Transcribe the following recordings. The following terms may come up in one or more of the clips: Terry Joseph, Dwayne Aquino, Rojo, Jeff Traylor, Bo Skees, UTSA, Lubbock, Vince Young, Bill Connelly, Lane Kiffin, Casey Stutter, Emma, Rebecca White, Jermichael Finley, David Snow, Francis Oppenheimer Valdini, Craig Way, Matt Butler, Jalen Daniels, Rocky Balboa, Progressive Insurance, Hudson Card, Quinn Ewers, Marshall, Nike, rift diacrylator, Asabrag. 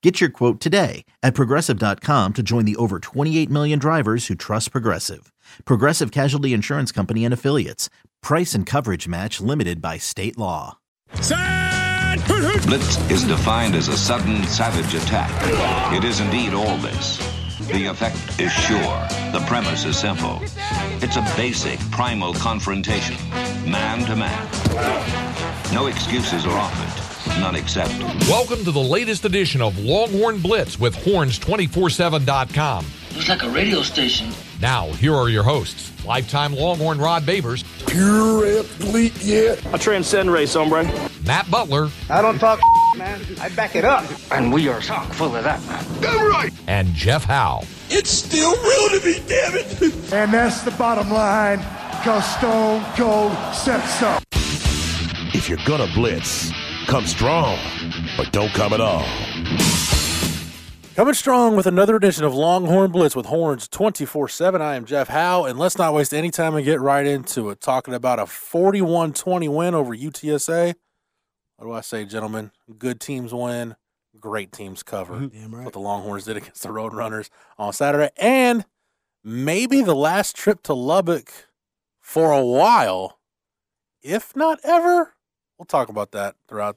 Get your quote today at Progressive.com to join the over 28 million drivers who trust Progressive. Progressive Casualty Insurance Company and Affiliates. Price and coverage match limited by state law. Blitz is defined as a sudden, savage attack. It is indeed all this. The effect is sure. The premise is simple. It's a basic, primal confrontation, man to man. No excuses are offered. Not accepted. Welcome to the latest edition of Longhorn Blitz with Horns247.com. Looks like a radio station. Now, here are your hosts, lifetime Longhorn Rod Babers. Pure athlete, yeah. I transcend race, hombre. Matt Butler. I don't talk man. I back it up. And we are chock full of that, man. Damn right. And Jeff Howe. It's still real to me, damn it. And that's the bottom line, because Stone Cold said so. If you're gonna blitz, come strong, but don't come at all. Coming strong with another edition of Longhorn Blitz with Horns 24-7. I am Jeff Howe, and let's not waste any time and get right into it, talking about a 41-20 win over UTSA. What do I say, gentlemen? Good teams win, great teams cover. Mm-hmm. Damn right. What the Longhorns did against the Roadrunners on Saturday. And maybe the last trip to Lubbock for a while, if not ever. We'll talk about that throughout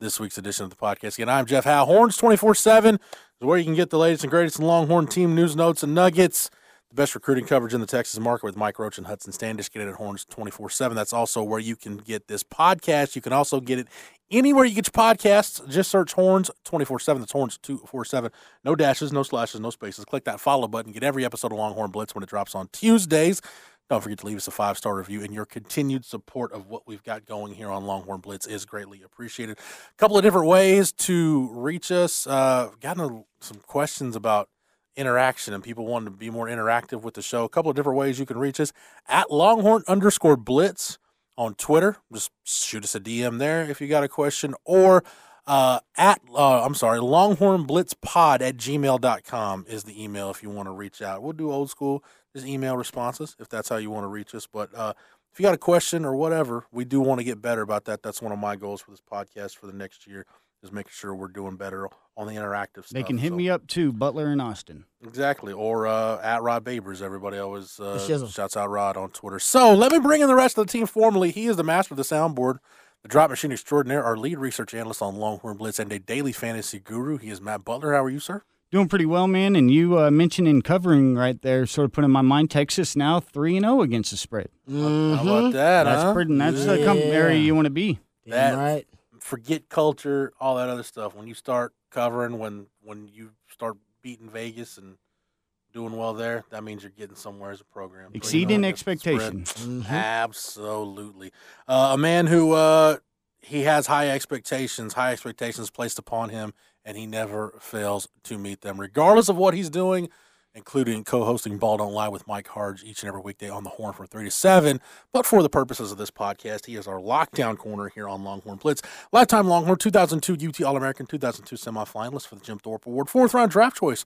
this week's edition of the podcast. Again, I'm Jeff Howe. Horns 24-7 is where you can get the latest and greatest in Longhorn team news, notes, and nuggets. The best recruiting coverage in the Texas market with Mike Roach and Hudson Standish. Get it at Horns 24-7. That's also where you can get this podcast. You can also get it anywhere you get your podcasts. Just search Horns 24-7. That's Horns 24-7. No dashes, no slashes, no spaces. Click that follow button. Get every episode of Longhorn Blitz when it drops on Tuesdays. Don't forget to leave us a 5-star review, and your continued support of what we've got going here on Longhorn Blitz is greatly appreciated. A couple of different ways to reach us. Gotten some questions about interaction, and people wanting to be more interactive with the show. A couple of different ways you can reach us. At Longhorn_Blitz on Twitter. Just shoot us a DM there if you got a question. Or LonghornBlitzPod@gmail.com is the email if you want to reach out. We'll do old school. Just email responses if that's how you want to reach us. But if you got a question or whatever, we do want to get better about that. That's one of my goals for this podcast for the next year, is making sure we're doing better on the interactive stuff. They can hit me up, too, Butler and Austin. Exactly, or at Rod Babers. Everybody always shouts out Rod on Twitter. So let me bring in the rest of the team formally. He is the master of the soundboard, the drop machine extraordinaire, our lead research analyst on Longhorn Blitz, and a daily fantasy guru. He is Matt Butler. How are you, sir? Doing pretty well, man, and you mentioning covering right there sort of put in my mind Texas now 3-0 against the spread. Mm-hmm. How about that, That's the area you want to be. That's right. Forget culture, all that other stuff. When you start covering, when you start beating Vegas and doing well there, that means you're getting somewhere as a program. Exceeding expectations. Mm-hmm. Absolutely. A man who he has high expectations placed upon him, and he never fails to meet them, regardless of what he's doing, including co-hosting Ball Don't Lie with Mike Harge each and every weekday on The Horn from 3 to 7. But for the purposes of this podcast, he is our lockdown corner here on Longhorn Blitz. Lifetime Longhorn, 2002 UT All-American, 2002 semifinalist for the Jim Thorpe Award, fourth-round draft choice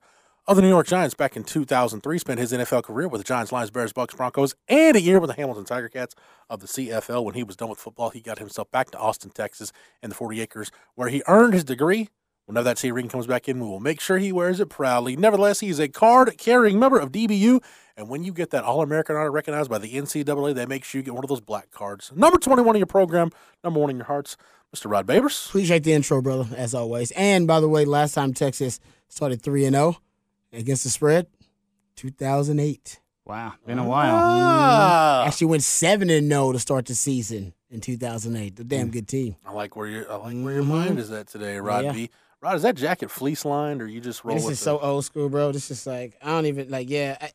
of the New York Giants back in 2003, spent his NFL career with the Giants, Lions, Bears, Bucks, Broncos, and a year with the Hamilton Tiger Cats of the CFL. When he was done with football, he got himself back to Austin, Texas, and the 40 Acres, where he earned his degree. Whenever that C-ring comes back in, we will make sure he wears it proudly. Nevertheless, he is a card-carrying member of DBU, and when you get that All-American honor recognized by the NCAA, that makes you get one of those black cards. Number 21 in your program, number one in your hearts, Mr. Rod Babers. Appreciate the intro, brother, as always. And, by the way, last time Texas started 3-0 against the spread, 2008. Wow, been a while. Ah. Actually went 7-0 to start the season in 2008. A damn good team. I like where your mind is at today, Rod B. Rod, is that jacket fleece lined, or you just roll with it? This is so old school, bro. This is like, I don't even, like, it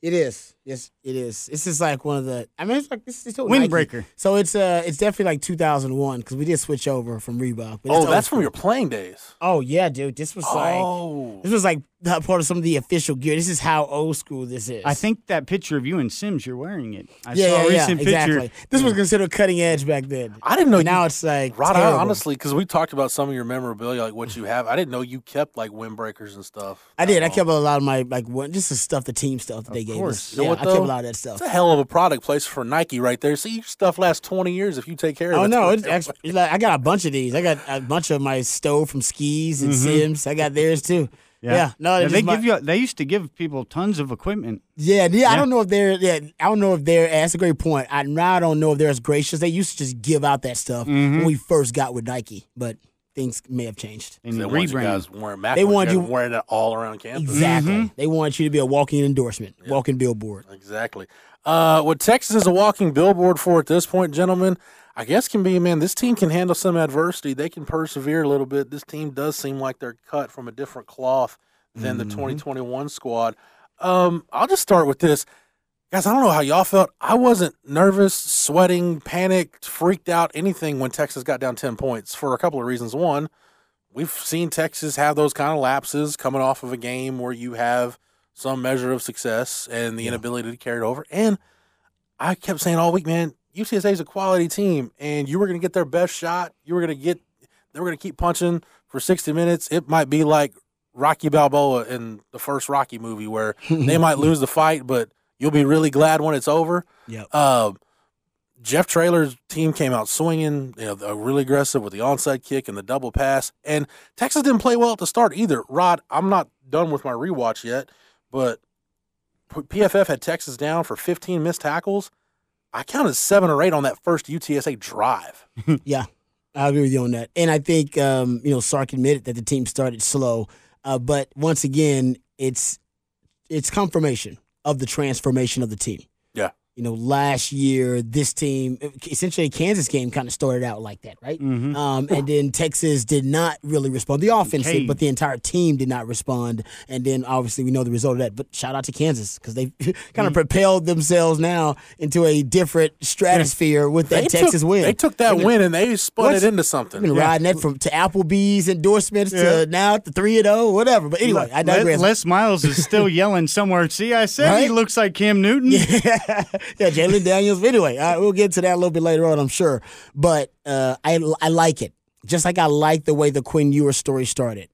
is. Yes, it is. This is like one of the, I mean, it's like, this is windbreaker. Nike. So it's definitely like 2001, because we did switch over from Reebok. Oh, that's from your playing days. Oh, yeah, dude. This was like part of some of the official gear. This is how old school this is. I think that picture of you and Sims, you're wearing it. I saw a recent picture. This was considered cutting edge back then. I didn't know. Now it's like Rod, honestly, because we talked about some of your memorabilia, like what you have. I didn't know you kept like windbreakers and stuff. I kept a lot of my just the stuff, the team stuff that they gave us. You know what, though? I kept a lot of that stuff. It's a hell of a product place for Nike right there. See, your stuff lasts 20 years if you take care of it. Oh no, it's actually like, I got a bunch of these. I got a bunch of my stove from Skis and Sims. I got theirs too. Yeah, no, they used to give people tons of equipment. Yeah. I don't know if they're. That's a great point. I don't know if they're as gracious. They used to just give out that stuff when we first got with Nike, but things may have changed. And they want you guys wearing backwards. They want you wearing it all around campus. Exactly. They want you to be a walking endorsement, walking billboard. Exactly. What Texas is a walking billboard for at this point, gentlemen, I guess can be, man, this team can handle some adversity. They can persevere a little bit. This team does seem like they're cut from a different cloth than the 2021 squad. I'll just start with this. Guys, I don't know how y'all felt. I wasn't nervous, sweating, panicked, freaked out, anything when Texas got down 10 points for a couple of reasons. One, we've seen Texas have those kind of lapses coming off of a game where you have some measure of success and the inability to carry it over. And I kept saying all week, man, UTSA is a quality team, and you were going to get their best shot. They were going to keep punching for 60 minutes. It might be like Rocky Balboa in the first Rocky movie where they might lose the fight, but you'll be really glad when it's over. Yep. Jeff Traylor's team came out swinging, really aggressive with the onside kick and the double pass. And Texas didn't play well at the start either. Rod, I'm not done with my rewatch yet, but PFF had Texas down for 15 missed tackles. I counted 7 or 8 on that first UTSA drive. Yeah, I agree with you on that. And I think, Sark admitted that the team started slow. But once again, it's confirmation of the transformation of the team. Yeah. Last year, this team, essentially Kansas game kind of started out like that, right? Mm-hmm. And then Texas did not really respond. The offense did, but the entire team did not respond. And then, obviously, we know the result of that. But shout out to Kansas because they kind of propelled themselves now into a different stratosphere with that Texas win. They took that win and they spun it into something. I've been riding that to Applebee's endorsements to now to 3-0, whatever. But anyway, I digress. Les Miles is still yelling somewhere. See, I said he looks like Cam Newton. Yeah. Yeah, Jalen Daniels. Anyway, we'll get to that a little bit later on, I'm sure. But I like it. Just like I like the way the Quinn Ewers story started.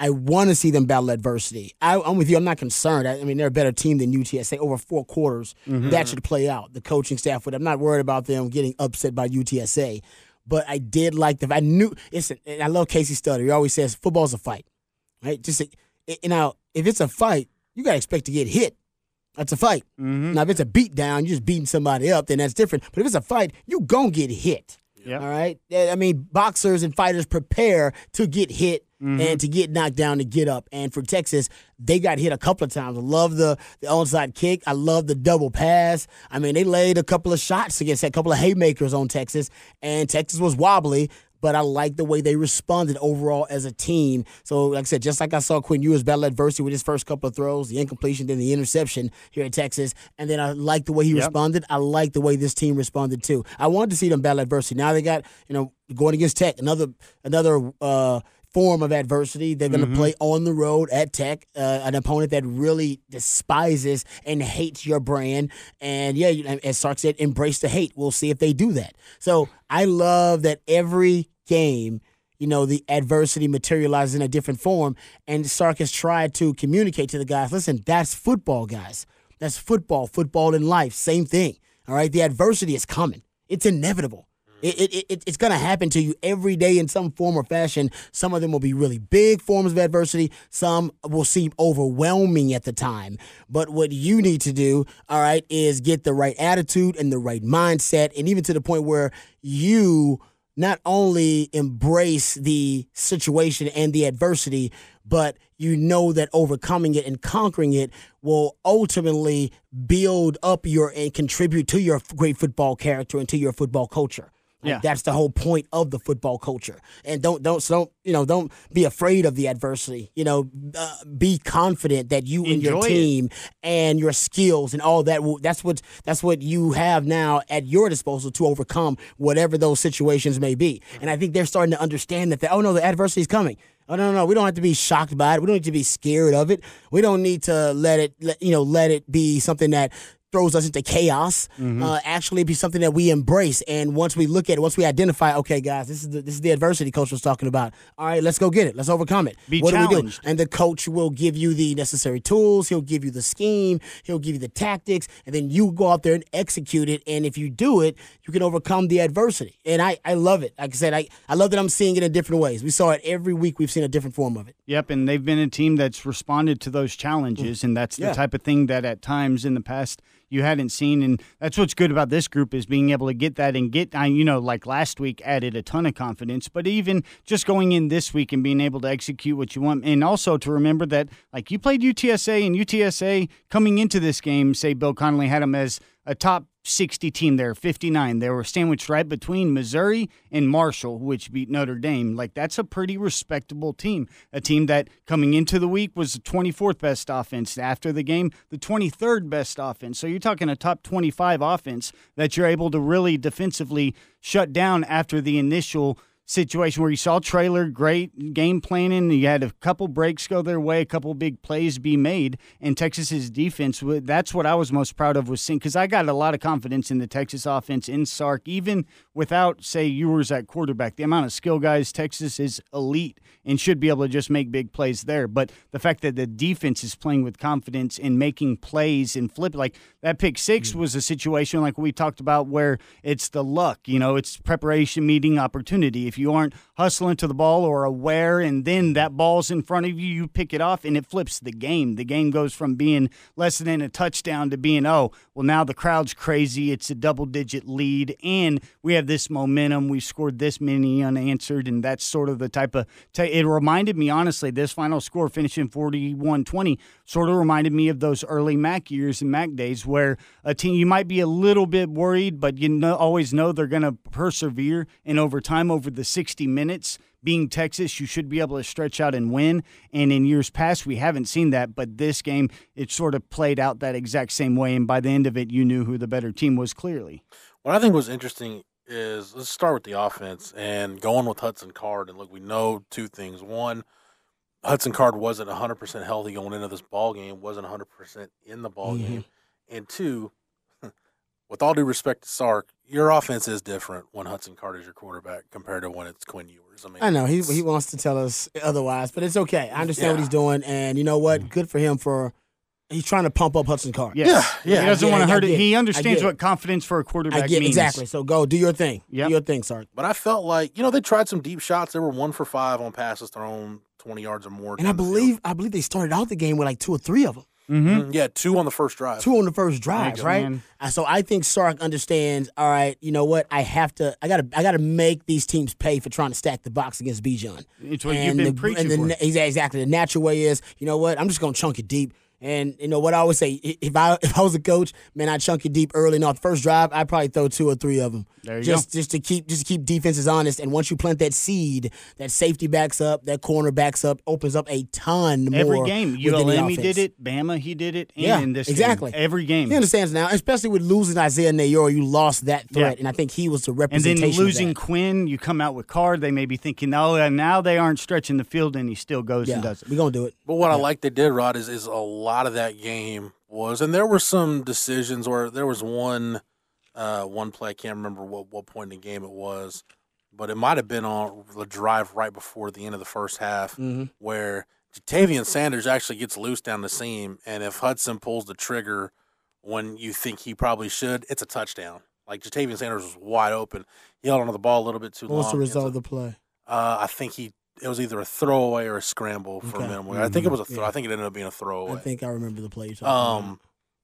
I want to see them battle adversity. I'm with you. I'm not concerned. I mean, they're a better team than UTSA over 4 quarters. Mm-hmm. That should play out. The coaching staff would. I'm not worried about them getting upset by UTSA. But I did like the. I knew. Listen, and I love Casey Stutter. He always says football's a fight, right? Now, if it's a fight, you gotta expect to get hit. That's a fight. Mm-hmm. Now, if it's a beat down, you're just beating somebody up, then that's different. But if it's a fight, you're going to get hit. Yep. All right? I mean, boxers and fighters prepare to get hit and to get knocked down to get up. And for Texas, they got hit a couple of times. I love the onside kick. I love the double pass. I mean, they laid a couple of shots against that, a couple of haymakers on Texas, and Texas was wobbly. But I like the way they responded overall as a team. So, like I said, just like I saw Quinn Ewers battle adversity with his first couple of throws, the incompletion, then the interception here at Texas. And then I like the way he responded. I like the way this team responded, too. I wanted to see them battle adversity. Now they got, going against Tech, another form of adversity. They're going to play on the road at Tech, an opponent that really despises and hates your brand. And, as Sark said, embrace the hate. We'll see if they do that. So I love that every game you know, the adversity materializes in a different form. And Sark has tried to communicate to the guys, listen, that's football, guys. That's football. Football and life, same thing. All right? The adversity is coming. It's inevitable. It's going to happen to you every day in some form or fashion. Some of them will be really big forms of adversity. Some will seem overwhelming at the time. But what you need to do, all right, is get the right attitude and the right mindset, and even to the point where you not only embrace the situation and the adversity, but you know that overcoming it and conquering it will ultimately build up your and contribute to your great football character and to your football culture. Yeah. Like, that's the whole point of the football culture. And don't be afraid of the adversity. You know, be confident that you and your team and your skills and all that. That's what you have now at your disposal to overcome whatever those situations may be. And I think they're starting to understand that. Oh no, the adversity is coming. Oh no, we don't have to be shocked by it. We don't need to be scared of it. We don't need to let it be something that throws us into chaos. Mm-hmm. Actually be something that we embrace. And once we look at it, once we identify, okay, guys, this is the adversity coach was talking about. All right, let's go get it. Let's overcome it. What do we do? And the coach will give you the necessary tools. He'll give you the scheme. He'll give you the tactics. And then you go out there and execute it. And if you do it, you can overcome the adversity. And I love it. Like I said, I love that I'm seeing it in different ways. We saw it every week. We've seen a different form of it. Yep, and they've been a team that's responded to those challenges. Mm-hmm. And that's the type of thing that at times in the past – you hadn't seen, and that's what's good about this group is being able to get that and get, you know, like last week added a ton of confidence, but even just going in this week and being able to execute what you want, and also to remember that, like, you played UTSA, and UTSA coming into this game, say Bill Connelly had them as a top 60 team there, 59. They were sandwiched right between Missouri and Marshall, which beat Notre Dame. Like, that's a pretty respectable team, a team that coming into the week was the 24th best offense. After the game, the 23rd best offense. So you're talking a top 25 offense that you're able to really defensively shut down after the initial situation where you saw trailer, great game planning. You had a couple breaks go their way, a couple big plays be made, and Texas's defense, that's what I was most proud of was seeing, because I got a lot of confidence in the Texas offense in Sark, even without, say, Ewers at quarterback. The amount of skill guys, Texas is elite and should be able to just make big plays there. But the fact that the defense is playing with confidence and making plays and flip, like that pick six was a situation like we talked about where it's the luck, you know, it's preparation meeting opportunity. If you aren't hustling to the ball or aware, and then that ball's in front of you, you pick it off, and it flips the game. The game goes from being less than a touchdown to being, oh, well, now the crowd's crazy. It's a double-digit lead, and we have this momentum. We've scored this many unanswered, and that's sort of the type of it reminded me, honestly, this final score finishing 41-20 sort of reminded me of those early Mac years and Mac days where a team, you might be a little bit worried, but you always know they're going to persevere, and over time, over the 60 minutes, being Texas, you should be able to stretch out and win. And in years past, we haven't seen that. But this game, it sort of played out that exact same way. And by the end of it, you knew who the better team was clearly. What I think was interesting is, let's start with the offense and going with Hudson Card. And look, we know two things. One, Hudson Card wasn't 100% healthy going into this ball game, wasn't 100% in the ball game. And two, with all due respect to Sark, your offense is different when Hudson Card is your quarterback compared to when it's Quinn Ewers. I mean, I know he wants to tell us otherwise, but it's okay. I understand what he's doing, and you know what? Good for him for he's trying to pump up Hudson Card. Yes. Yeah, he doesn't want to hurt it. He understands what confidence for a quarterback means. Exactly. So go do your thing. Yep. Do your thing, Sark. But I felt like they tried some deep shots. They were 1-for-5 on passes thrown 20 yards or more. And I believe they started out the game with like 2 or 3 of them. Mm-hmm. Yeah, 2 on the first drive. 2 on the first drive, right? Man. So I think Sark understands, all right, you know what? I gotta make these teams pay for trying to stack the box against Bijan. It's what you've been preaching for. Exactly. The natural way is, you know what? I'm just gonna chunk it deep. And you know what I always say, if I was a coach, man, I'd chunk it deep early. And on the first drive, I'd probably throw 2 or 3 of them. There you go. Just to keep defenses honest. And once you plant that seed, that safety backs up, that corner backs up, opens up a ton more. Every game, ULM, he did it. Bama, he did it. And in this game. Every game. He understands now, especially with losing Isaiah Nayor, you lost that threat, and I think he was the representation. And then losing Quinn, you come out with Card, they may be thinking, oh, now they aren't stretching the field, and he still goes and does it. We're gonna do it. But what I like they did, Rod, is a lot of that game was, and there were some decisions, or there was one play, I can't remember what point in the game it was, but it might have been on the drive right before the end of the first half where Ja'Tavion Sanders actually gets loose down the seam, and if Hudson pulls the trigger when you think he probably should, it's a touchdown. Like, Ja'Tavion Sanders was wide open. He held onto the ball a little bit too long. What was the result of the play? I think it was either a throwaway or a scramble for minimum. I think it was a I think it ended up being a throwaway. I think I remember the play you're talking about.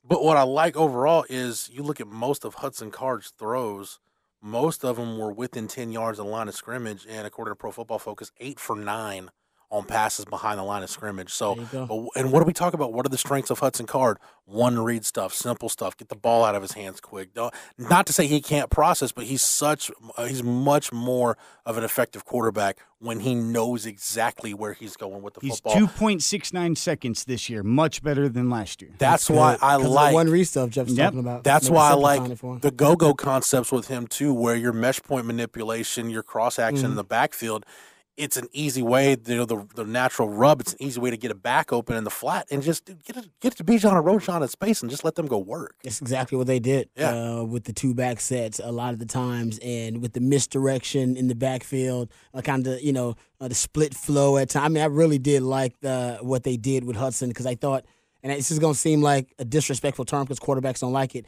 But what I like overall is you look at most of Hudson Card's throws, most of them were within 10 yards of the line of scrimmage, and according to Pro Football Focus, 8 for 9 on passes behind the line of scrimmage. So, and what do we talk about? What are the strengths of Hudson Card? One-read stuff, simple stuff, get the ball out of his hands quick. Not to say he can't process, but he's much more of an effective quarterback when he knows exactly where he's going with the football. He's 2.69 seconds this year, much better than last year. That's why I like the one-read stuff Jeff's talking about. That's why I like the go-go concepts with him too, where your mesh point manipulation, your cross-action in the backfield, it's an easy way, you know, the natural rub. It's an easy way to get it back open in the flat and just get it to Bijan or Roschon in space and just let them go work. That's exactly what they did with the two back sets a lot of the times, and with the misdirection in the backfield, kind of, you know, the split flow at times. I mean, I really did like what they did with Hudson, because I thought, and this is going to seem like a disrespectful term because quarterbacks don't like it,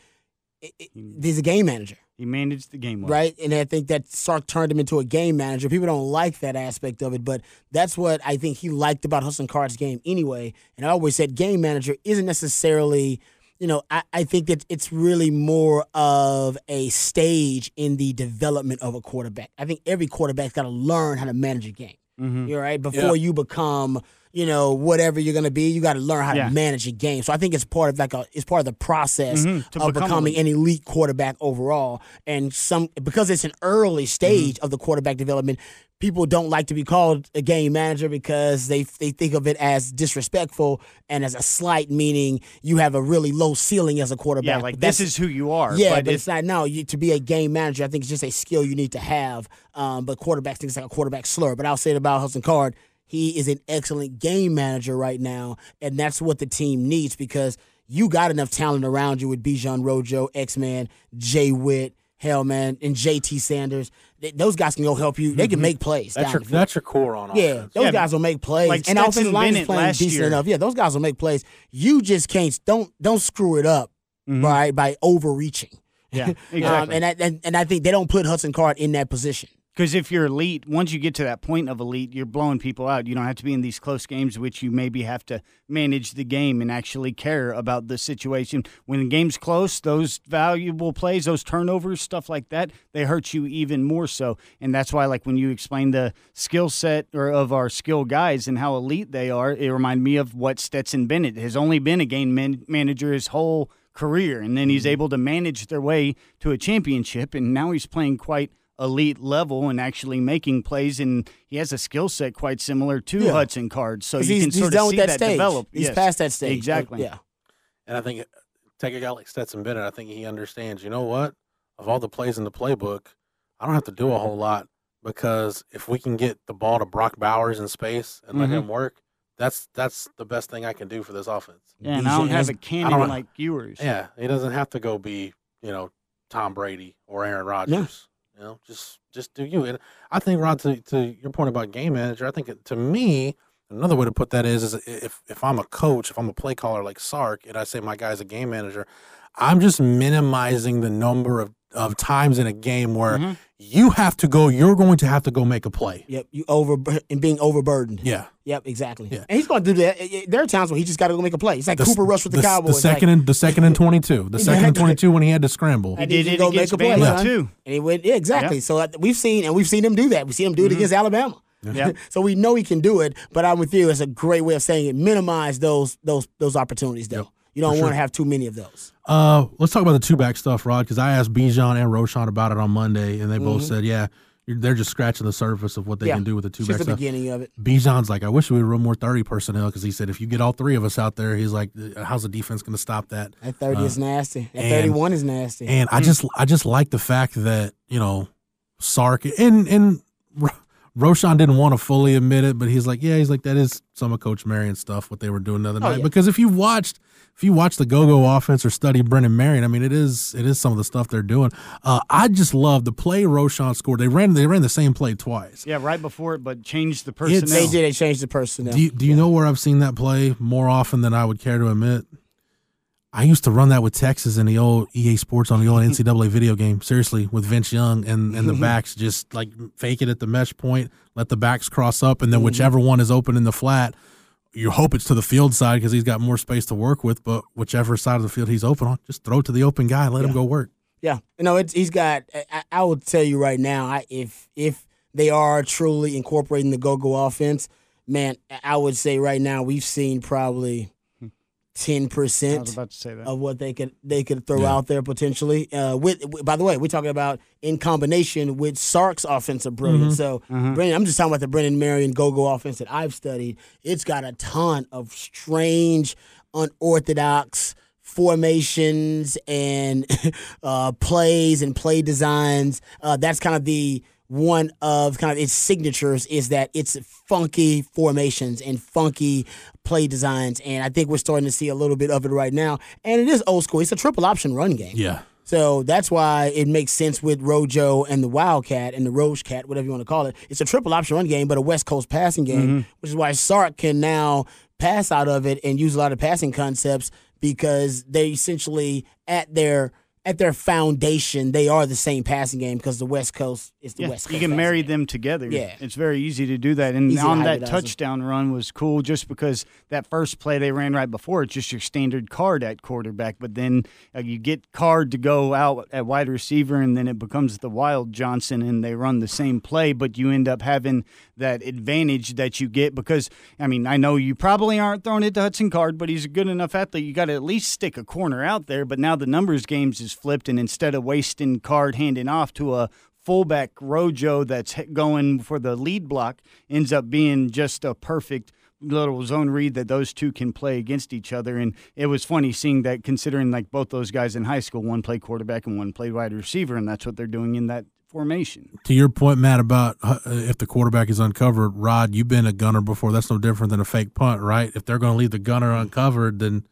he's a game manager. He managed the game well. Right, and I think that Sark turned him into a game manager. People don't like that aspect of it, but that's what I think he liked about Hudson Card's game anyway. And I always said game manager isn't necessarily, you know, I think that it's really more of a stage in the development of a quarterback. I think every quarterback's got to learn how to manage a game. You're right. Before you become, you know, whatever you're gonna be, you got to learn how to manage a game. So I think it's part of it's part of the process of becoming an elite quarterback overall. And because it's an early stage of the quarterback development, people don't like to be called a game manager because they think of it as disrespectful and as a slight, meaning you have a really low ceiling as a quarterback. Yeah, like this is who you are. Yeah, but it's not. No, to be a game manager, I think it's just a skill you need to have. But quarterbacks think it's like a quarterback slur. But I'll say it about Hudson Card. He is an excellent game manager right now, and that's what the team needs, because you got enough talent around you with Bijan, Rojo, X-Man, Jay Witt, hell, man, and JT Sanders. Those guys can go help you. They can make plays. That's your core on offense. Yeah, those guys will make plays. Like Stetson and offensive line is playing decent enough. Yeah, those guys will make plays. You just can't. Don't screw it up right, by overreaching. Yeah, exactly. And I think they don't put Hudson Card in that position. Because if you're elite, once you get to that point of elite, you're blowing people out. You don't have to be in these close games, which you maybe have to manage the game and actually care about the situation. When the game's close, those valuable plays, those turnovers, stuff like that, they hurt you even more so. And that's why, like, when you explain the skill set or of our skill guys and how elite they are, it reminded me of what Stetson Bennett has only been a game manager his whole career. And then he's able to manage their way to a championship, and now he's playing quite elite level and actually making plays, and he has a skill set quite similar to Hudson Card, so you can sort of see that develop. He's past that stage. Exactly. Yeah. And I think take a guy like Stetson Bennett, I think he understands, you know what, of all the plays in the playbook, I don't have to do a whole lot, because if we can get the ball to Brock Bowers in space and let him work, that's the best thing I can do for this offense. Yeah, and I don't have a cannon like Ewers. Yeah, he doesn't have to go be, you know, Tom Brady or Aaron Rodgers. Yeah. You know, just do you. And I think, Rod, to your point about game manager, I think to me, another way to put that is if I'm a coach, if I'm a play caller like Sark, and I say my guy's a game manager, I'm just minimizing the number of times in a game where you're going to have to go make a play. Yep, being overburdened. Yeah. Yep, exactly. Yeah. And he's going to do that. There are times where he just got to go make a play. It's like Cooper Rush with the Cowboys. The second and 22. The second and 22 when he had to scramble. He did go make a play, too. And he went, exactly. Yep. So we've seen him do that. We've seen him do it against Alabama. Yep. So we know he can do it, but I'm with you. It's a great way of saying it. Minimize those opportunities, though. Yep. You don't want to have too many of those. Let's talk about the two-back stuff, Rod, because I asked Bijan and Roschon about it on Monday, and they both said, they're just scratching the surface of what they can do with the two-back stuff. Just the beginning of it. Bijan's like, I wish we would run more 30 personnel, because he said if you get all three of us out there, he's like, how's the defense going to stop that? That 30 is nasty. That 31 is nasty. And I just like the fact that, you know, Sark and Roschon didn't want to fully admit it, but he's like, that is some of Coach Marion stuff, what they were doing the other night. Yeah. Because if you watch the go-go offense or study Brennan Marion, I mean, it is some of the stuff they're doing. I just love the play Roschon scored. They ran the same play twice. Yeah, right before it, but changed the personnel. They changed the personnel. Do you know where I've seen that play more often than I would care to admit? I used to run that with Texas in the old EA Sports on the old NCAA video game, seriously, with Vince Young and the backs just like fake it at the mesh point, let the backs cross up, and then whichever one is open in the flat, you hope it's to the field side because he's got more space to work with, but whichever side of the field he's open on, just throw it to the open guy and let him go work. Yeah. You know, I will tell you right now, if they are truly incorporating the go-go offense, man, I would say right now we've seen probably 10% of what they could throw out there potentially. By the way, we're talking about in combination with Sark's offensive brilliance. Mm-hmm. So, Brennan, I'm just talking about the Brennan Marion go-go offense that I've studied. It's got a ton of strange, unorthodox formations and plays and play designs. That's kind of the one of kind of its signatures is that it's funky formations and funky play designs, and I think we're starting to see a little bit of it right now. And it is old school. It's a triple option run game. Yeah. So that's why it makes sense with Rojo and the Wildcat and the Rochecat, whatever you want to call it. It's a triple option run game, but a West Coast passing game, which is why Sark can now pass out of it and use a lot of passing concepts because they essentially at their foundation, they are the same passing game because the West Coast is the West Coast. You can marry them together. Yeah. It's very easy to do that. And on that touchdown run was cool just because that first play they ran right before, it's just your standard Card at quarterback. But then you get Card to go out at wide receiver, and then it becomes the Wild Johnson, and they run the same play. But you end up having that advantage that you get because, I mean, I know you probably aren't throwing it to Hudson Card, but he's a good enough athlete. You got to at least stick a corner out there. But now the numbers games is flipped, and instead of wasting Card handing off to a fullback Rojo that's going for the lead block, ends up being just a perfect little zone read that those two can play against each other. And it was funny seeing that, considering like both those guys in high school, one played quarterback and one played wide receiver, and that's what they're doing in that formation. To your point, Matt, about if the quarterback is uncovered, Rod, you've been a gunner before. That's no different than a fake punt, right? If they're going to leave the gunner uncovered, then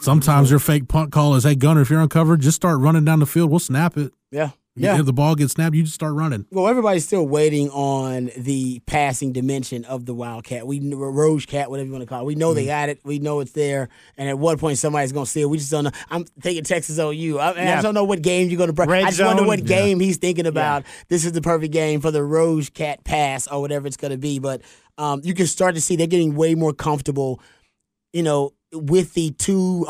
sometimes your fake punt call is, hey, gunner, if you're uncovered, just start running down the field. We'll snap it. Yeah. Yeah. If the ball gets snapped, you just start running. Well, everybody's still waiting on the passing dimension of the Wildcat. Rochecat, whatever you want to call it. We know they got it. We know it's there. And at what point somebody's going to see it. We just don't know. I'm thinking Texas OU. I don't know what game you're going to break. I just wonder what game he's thinking about. Yeah. This is the perfect game for the Rochecat pass or whatever it's going to be. But you can start to see they're getting way more comfortable, you know, with the two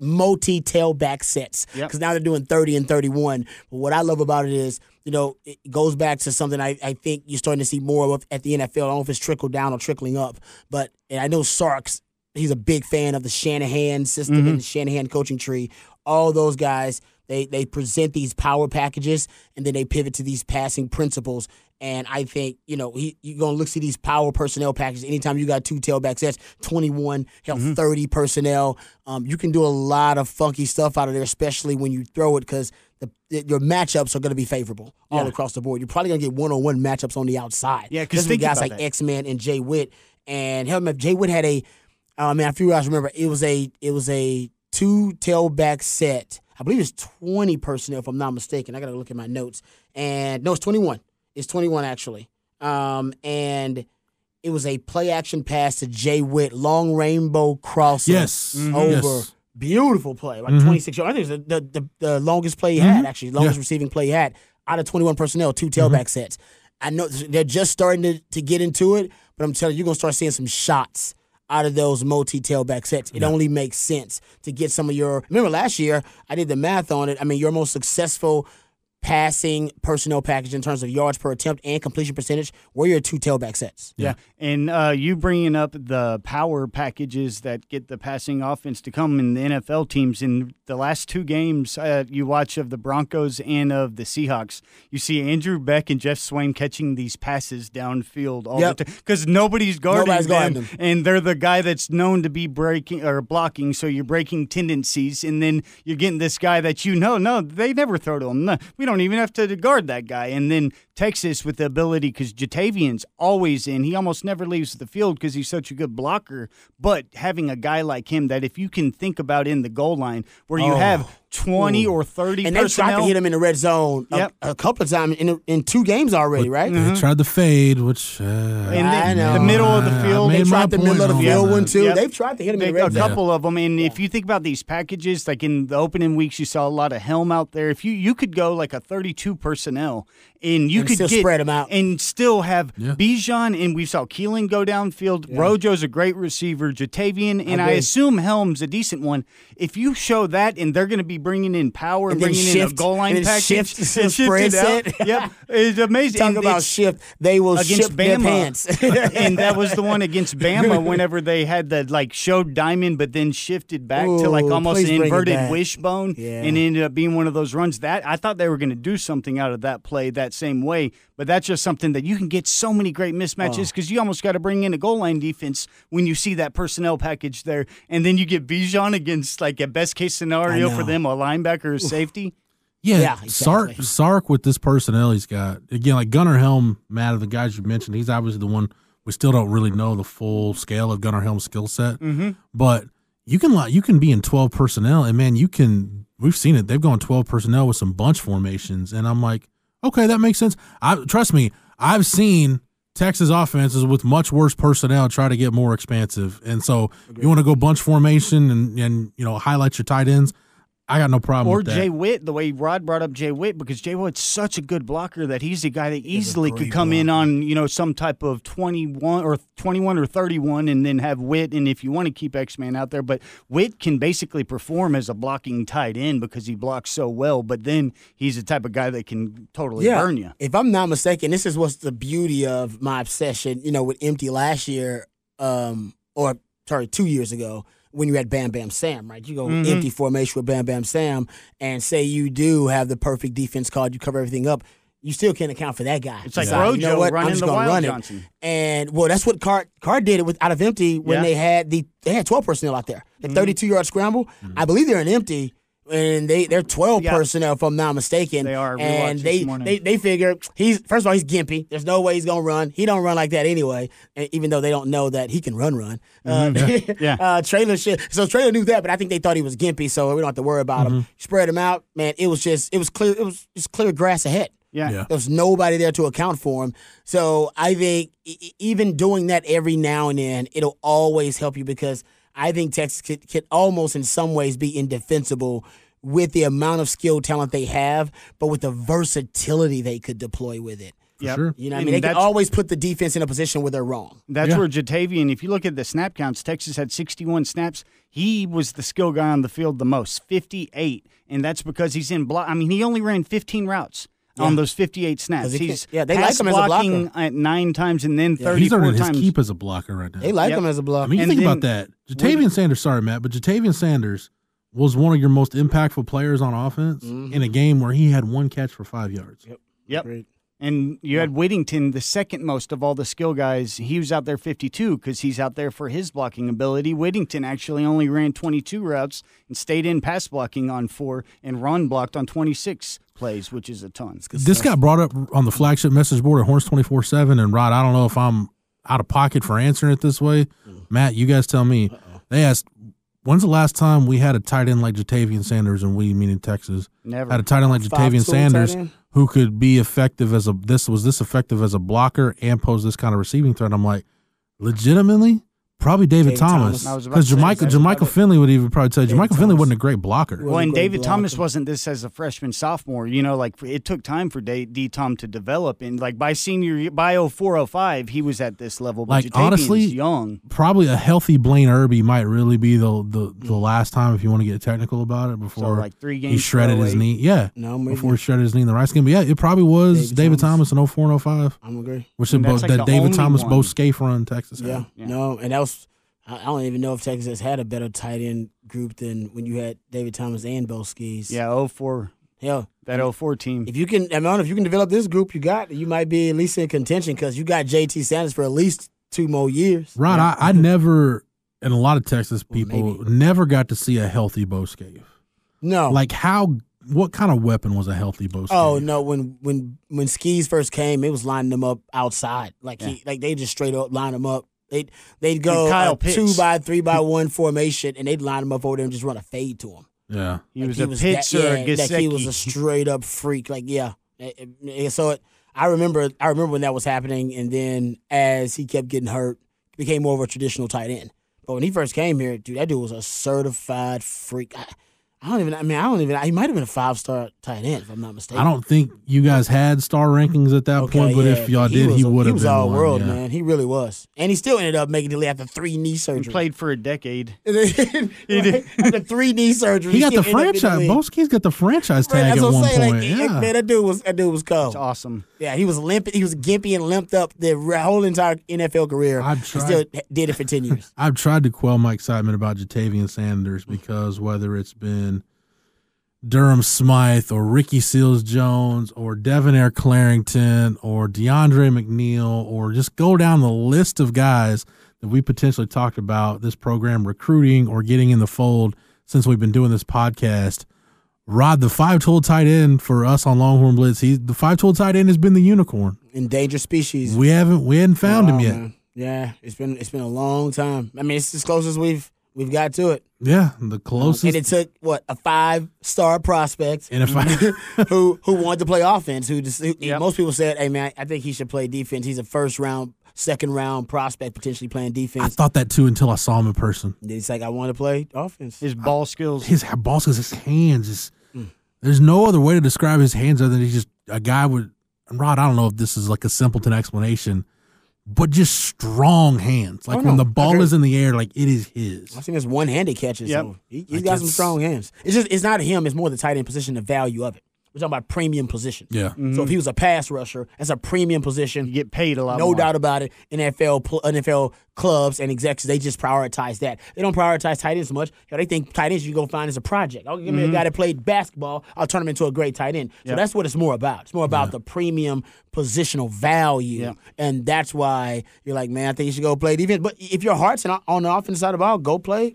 multi-tailback sets. Because now they're doing 30 and 31. But what I love about it is, you know, it goes back to something I think you're starting to see more of at the NFL. I don't know if it's trickled down or trickling up. But I know Sark's, he's a big fan of the Shanahan system and the Shanahan coaching tree. All those guys, they present these power packages, and then they pivot to these passing principles. And I think, you know, you're going to look see these power personnel packages. Anytime you got two tailback sets, 21, 30 personnel, you can do a lot of funky stuff out of there, especially when you throw it because your matchups are going to be favorable all across the board. You're probably going to get one-on-one matchups on the outside. Yeah, because guys like X-Man and Jay Witt. And hell, Jay Witt had it was a two-tailback set. I believe it's 20 personnel, if I'm not mistaken. I got to look at my notes. And no, it's 21. It's 21, actually. And it was a play-action pass to Jay Witt, long rainbow crosser over. Yes. Beautiful play, like 26 yards. I think it was the longest play he had, actually, longest receiving play he had. Out of 21 personnel, two tailback sets. I know they're just starting to get into it, but I'm telling you, you're going to start seeing some shots out of those multi-tailback sets. It only makes sense to get some of your – remember last year, I did the math on it. I mean, your most successful – passing personnel package in terms of yards per attempt and completion percentage were your two tailback sets. Yeah. And you bringing up the power packages that get the passing offense to come in the NFL teams in the last two games you watch of the Broncos and of the Seahawks, you see Andrew Beck and Jeff Swain catching these passes downfield all the time because nobody's guarding them. And they're the guy that's known to be breaking or blocking, so you're breaking tendencies, and then you're getting this guy that they never throw to him. No, we don't even have to guard that guy. And then Texas with the ability, because Ja'Tavion's always in. He almost never leaves the field because he's such a good blocker. But having a guy like him that if you can think about in the goal line where you have 20 or 30 and personnel. And they tried to hit him in the red zone a couple of times in two games already, right? Mm-hmm. They tried the fade, which the middle of the field. They tried the middle of the field one, too. Yep. They've tried to hit him in the red zone. A couple of them. And if you think about these packages, like in the opening weeks, you saw a lot of Helm out there. If you could go like a 32 personnel and you could still spread them out and still have Bijan, and we saw Keelan go downfield. Yeah. Rojo's a great receiver, Ja'Tavion, and I assume Helm's a decent one. If you show that, and they're going to be bringing in power and bringing in a goal line package, spread set. Yep, it's amazing. Talk about shift. They will shift their pants. And that was the one against Bama whenever they had that like showed diamond, but then shifted back to like almost an inverted wishbone, and ended up being one of those runs. That I thought they were going to do something out of that play that same way, but that's just something that you can get so many great mismatches because you almost got to bring in a goal line defense when you see that personnel package there, and then you get Bijan against like a best case scenario for them, a linebacker or safety. Exactly. Sark with this personnel he's got, again, like Gunnar Helm, Matt, of the guys you mentioned, he's obviously the one we still don't really know the full scale of Gunnar Helm's skill set, but you can be in 12 personnel, and man, we've seen it. They've gone 12 personnel with some bunch formations, and I'm like, okay, that makes sense. Trust me, I've seen Texas offenses with much worse personnel try to get more expansive. And so you want to go bunch formation and you know, highlight your tight ends, I got no problem with that. Or Jay Witt, the way Rod brought up Jay Witt, because Jay Witt's such a good blocker that he's a guy that easily could come in on, you know, some type of 21 or 31 and then have Witt, and if you want to keep X-Man out there. But Witt can basically perform as a blocking tight end because he blocks so well, but then he's the type of guy that can totally burn you. If I'm not mistaken, this is what's the beauty of my obsession, you know, with Empty last year, 2 years ago, when you had Bam Bam Sam, right? You go empty formation with Bam Bam Sam, and say you do have the perfect defense called, you cover everything up, you still can't account for that guy. It's like Rojo running the Wild Johnson. And, well, that's what Card did out of empty when they had 12 personnel out there. The 32-yard scramble, I believe they're in empty, and they're 12 personnel, if I'm not mistaken. They are. And they figure, first of all, he's gimpy. There's no way he's going to run. He don't run like that anyway, even though they don't know that he can run. Traylor shit. So Traylor knew that, but I think they thought he was gimpy, so we don't have to worry about him. Spread him out. Man, it was clear grass ahead. Yeah. There was nobody there to account for him. So I think even doing that every now and then, it'll always help you, because I think Texas could almost in some ways be indefensible with the amount of skill talent they have, but with the versatility they could deploy with it. Yeah, sure. You know what I mean? They can always put the defense in a position where they're wrong. That's where Ja'Tavion, if you look at the snap counts, Texas had 61 snaps. He was the skill guy on the field the most, 58, and that's because he's in block. I mean, he only ran 15 routes. On those 58 snaps. He's they like him as a blocking at 9 times and then 34 times. He's earning his keep as a blocker right now. They like him as a blocker. I mean, think about that. Ja'Tavion Sanders, sorry, Matt, but Ja'Tavion Sanders was one of your most impactful players on offense in a game where he had one catch for 5 yards. Yep. Great. And you had Whittington, the second most of all the skill guys. He was out there 52 because he's out there for his blocking ability. Whittington actually only ran 22 routes and stayed in pass blocking on 4 and run blocked on 26 plays, which is a ton. This got brought up on the flagship message board at Horns 24-7. And, Rod, I don't know if I'm out of pocket for answering it this way. Matt, you guys tell me. They asked, when's the last time we had a tight end like Ja'Tavion Sanders, and we meaning Texas? Never. Had a tight end like Ja'Tavion Sanders who could be effective as effective as a blocker and pose this kind of receiving threat. I'm like, legitimately, probably David Thomas. Because Jermichael Finley would even probably tell you, Jermichael Finley wasn't a great blocker. Well, and David Thomas wasn't this as a freshman, sophomore. You know, like it took time for D-Tom to develop. And like by senior, by 04-05, he was at this level. But like, honestly, young. Probably a healthy Blaine Irby might really be the last time, if you want to get technical about it, before he shredded his knee. Yeah. Before he shredded his knee in the rice game. But yeah, it probably was David Thomas in 04 and 05. I'm agree. Which is both that David Thomas, both Scaife run Texas. Yeah. No, and that was, I don't even know if Texas has had a better tight end group than when you had David Thomas and Bo Skees. Yeah, 04. Yeah. That 04 team. If you can, I mean, if you can develop this group you might be at least in contention, because you got JT Sanders for at least 2 more years. Ron, yeah. I never, and a lot of Texas people never got to see a healthy Bo Skees. No. Like, how what kind of weapon was a healthy Bo Skees? Oh no, when Skees first came, it was lining them up outside. Like yeah. They just straight up line them up. They'd go 2-by-3-by-1 formation, and they'd line them up over there and just run a fade to them. Yeah, he was a pitcher. He was a straight up freak. I remember when that was happening, and then as he kept getting hurt, became more of a traditional tight end. But when he first came here, dude, that dude was a certified freak. He might have been a 5-star tight end, if I'm not mistaken. I don't think you guys had star rankings at that point, but if y'all did, he would have been. He was all world, man. He really was. And he still ended up making the league after 3 knee surgeries. He played for a decade. After 3 knee surgeries. He got the franchise. Boski's got the franchise tag at one point. Man, that dude was cold. It's awesome. Yeah, he was limping. He was gimpy and limped up the whole entire NFL career. He still did it for 10 years. I've tried to quell my excitement about Ja'Tavion Sanders because whether it's been Durham Smythe or Ricky Seals-Jones or Devonair Clarington or DeAndre McNeil or just go down the list of guys that we potentially talked about this program recruiting or getting in the fold since we've been doing this podcast, Rod, the 5-tool tight end for us on Longhorn Blitz, the 5-tool tight end has been the unicorn. Endangered species. We hadn't found him yet. Man. Yeah, it's been a long time. I mean, it's as close as we've got to it. Yeah, the closest. And it took a 5-star prospect and who wanted to play offense. Most people said, "Hey man, I think he should play defense. He's a first round, second round prospect potentially playing defense." I thought that too until I saw him in person. It's like I want to play offense. His ball skills, his hands. There's no other way to describe his hands other than he's just a guy with, Rod, I don't know if this is like a simpleton explanation, but just strong hands. Like when the ball is in the air, like it is his. I think it's one-handed catches. Yep. He's got some strong hands. It's not him. It's more the tight end position, the value of it. We're talking about premium position. Yeah. Mm-hmm. So if he was a pass rusher, that's a premium position. You get paid a lot more. No doubt about it. NFL clubs and execs, they just prioritize that. They don't prioritize tight ends much. They think tight ends you go find as a project. I'll give me a guy that played basketball. I'll turn him into a great tight end. So that's what it's more about. It's more about the premium positional value. Yeah. And that's why you're like, man, I think you should go play defense. But if your heart's on the offense side of the ball, go play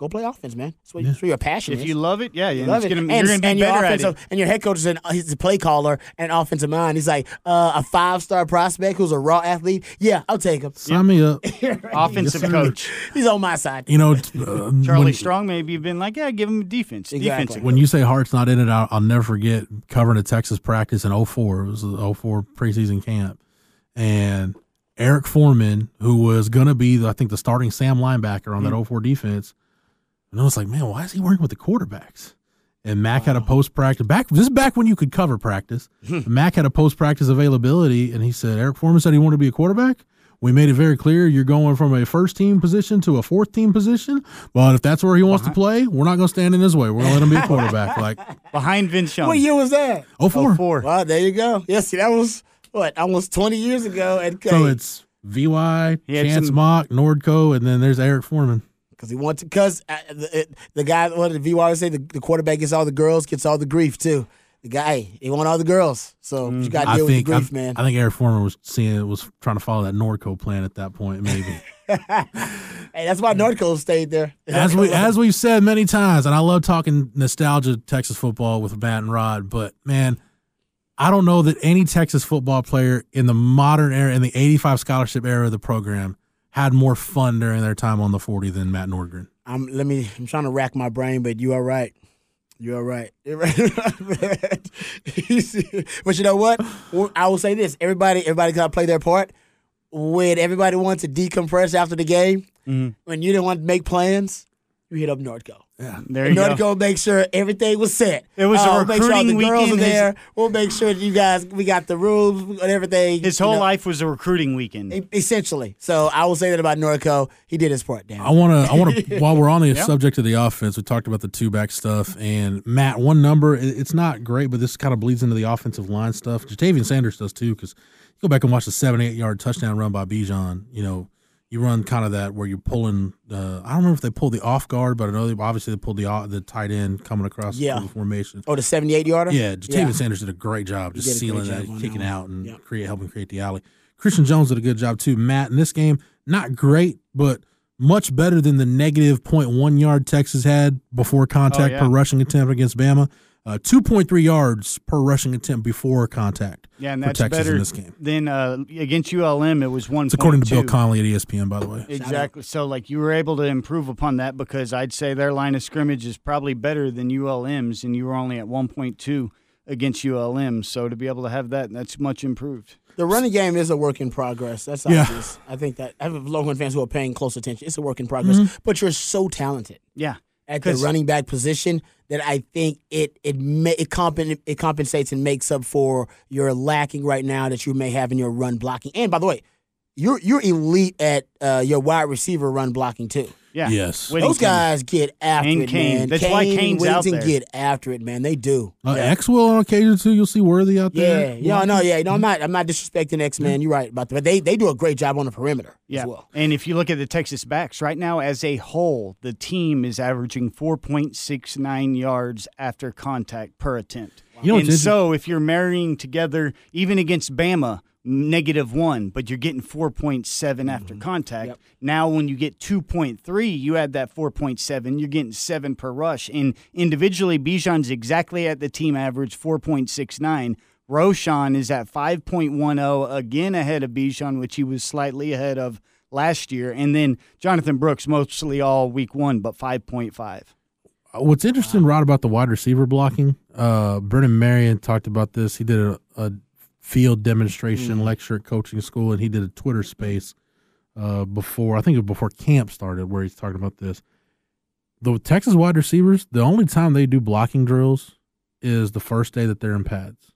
offense, man. That's where your passion is. If you love it, you're going to be better at it. And your head coach he's a play caller and an offensive mind. He's like, a 5-star prospect who's a raw athlete. Yeah, I'll take him. Sign me up. Offensive coach. He's on my side. You know, Charlie Strong maybe have been like, give him defense. Exactly. When you say heart's not in it, I'll never forget covering a Texas practice in 2004. It was the 2004 preseason camp. And Eric Foreman, who was going to be, I think, the starting Sam linebacker on that 2004 defense, and I was like, man, why is he working with the quarterbacks? And Mac had a post-practice. This is back when you could cover practice. Mac had a post-practice availability, and he said, Eric Foreman said he wanted to be a quarterback. We made it very clear you're going from a first-team position to a fourth-team position. But if that's where he wants to play, we're not going to stand in his way. We're going to let him be a quarterback. Behind Vinchon. What year was that? 2004. Wow, there you go. Yeah, see, that was, almost 20 years ago. So it's VY, Chance Mock, Nordco, and then there's Eric Foreman. Because he wants to, the guy, what did the VY say? The quarterback gets all the girls, gets all the grief, too. The guy, he wants all the girls. So you got to deal with the grief, man. I think Eric Foreman was trying to follow that Nordco plan at that point, maybe. Hey, that's why Nordco stayed there. As we've said many times, and I love talking nostalgia Texas football with Matt and Rod, but, man, I don't know that any Texas football player in the modern era, in the 85 scholarship era of the program, had more fun during their time on the 40 than Matt Nordgren. I'm trying to rack my brain, but you are right. You are right. But you know what? I will say this: everybody got to play their part. When everybody wants to decompress after the game, when you didn't want to make plans, you hit up Nordco. Yeah, there you go. Nordco make sure everything was set. It was a recruiting weekend. We'll make sure all the girls are there. We'll make sure that you guys, we got the rules and everything. His whole life was a recruiting weekend, essentially. So I will say that about Nordco. He did his part. Damn. I want to. While we're on the subject of the offense, we talked about the two-back stuff. And Matt, one number. It's not great, but this kind of bleeds into the offensive line stuff. Ja'Tavion Sanders does too, because you go back and watch the 78-yard touchdown run by Bijan. You run kind of that where you're pulling I don't remember if they pulled the off guard, but I know they pulled the tight end coming across the formation. Oh, the 78-yarder? Yeah, Ja'Tavion Sanders did a great job just sealing that, kicking out and helping create the alley. Christian Jones did a good job too. Matt, in this game, not great, but much better than the -0.1 yard Texas had before contact per rushing attempt against Bama. 2.3 yards per rushing attempt before contact. Yeah, and that's better in this game than against ULM. It was 1.2. It's according to Bill Connelly at ESPN, by the way. Exactly. So, like, you were able to improve upon that because I'd say their line of scrimmage is probably better than ULM's, and you were only at 1.2 against ULM. So to be able to have that, that's much improved. The running game is a work in progress. That's obvious. I think that I have Longhorn fans who are paying close attention. It's a work in progress, but you're so talented. Yeah. At the running back position, that I think it compensates and makes up for your lacking right now that you may have in your run blocking. And by the way, you're elite at your wide receiver run blocking too. Yeah, yes, those guys get after it, man. That's why Kane's out there. Get after it, man. They do. X-Will on occasion too. You'll see Worthy out there. Yeah, no. I'm not disrespecting X-Man. You're right about that, but they do a great job on the perimeter as well. And if you look at the Texas backs right now as a whole, the team is averaging 4.69 yards after contact per attempt. Wow. And so if you're marrying together, even against Bama. -1, but you're getting 4.7 after contact. Yep. Now when you get 2.3, you add that 4.7, you're getting 7 per rush. And individually, Bijan's exactly at the team average, 4.69. Roschon is at 5.10, again ahead of Bijan, which he was slightly ahead of last year. And then Jonathan Brooks, mostly all week one, but 5.5. What's interesting, Rod, about the wide receiver blocking, Brennan Marion talked about this. He did a field demonstration lecture at coaching school, and he did a Twitter space before camp started where he's talking about this. The Texas wide receivers, the only time they do blocking drills is the first day that they're in pads.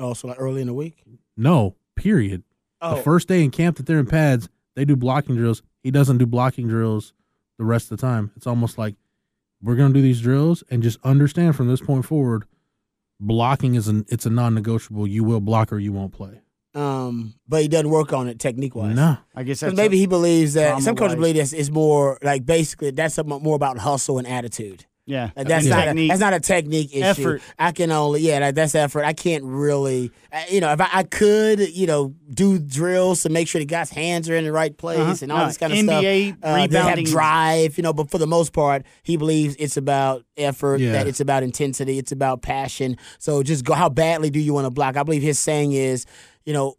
Oh, so like early in the week? No, period. Oh. The first day in camp that they're in pads, they do blocking drills. He doesn't do blocking drills the rest of the time. It's almost like we're going to do these drills and just understand from this point forward, blocking is a non-negotiable. You will block or you won't play. But he doesn't work on it technique-wise. No. I guess that's maybe he believes that some coaches believe this is more like basically that's more about hustle and attitude. Yeah. Like that's not a technique issue. Effort. I can only that's effort. I can't really if I could, do drills to make sure the guy's hands are in the right place and all this kind of NBA stuff. They have drive, but for the most part, he believes it's about effort, that it's about intensity, it's about passion. So just how badly do you want to block? I believe his saying is,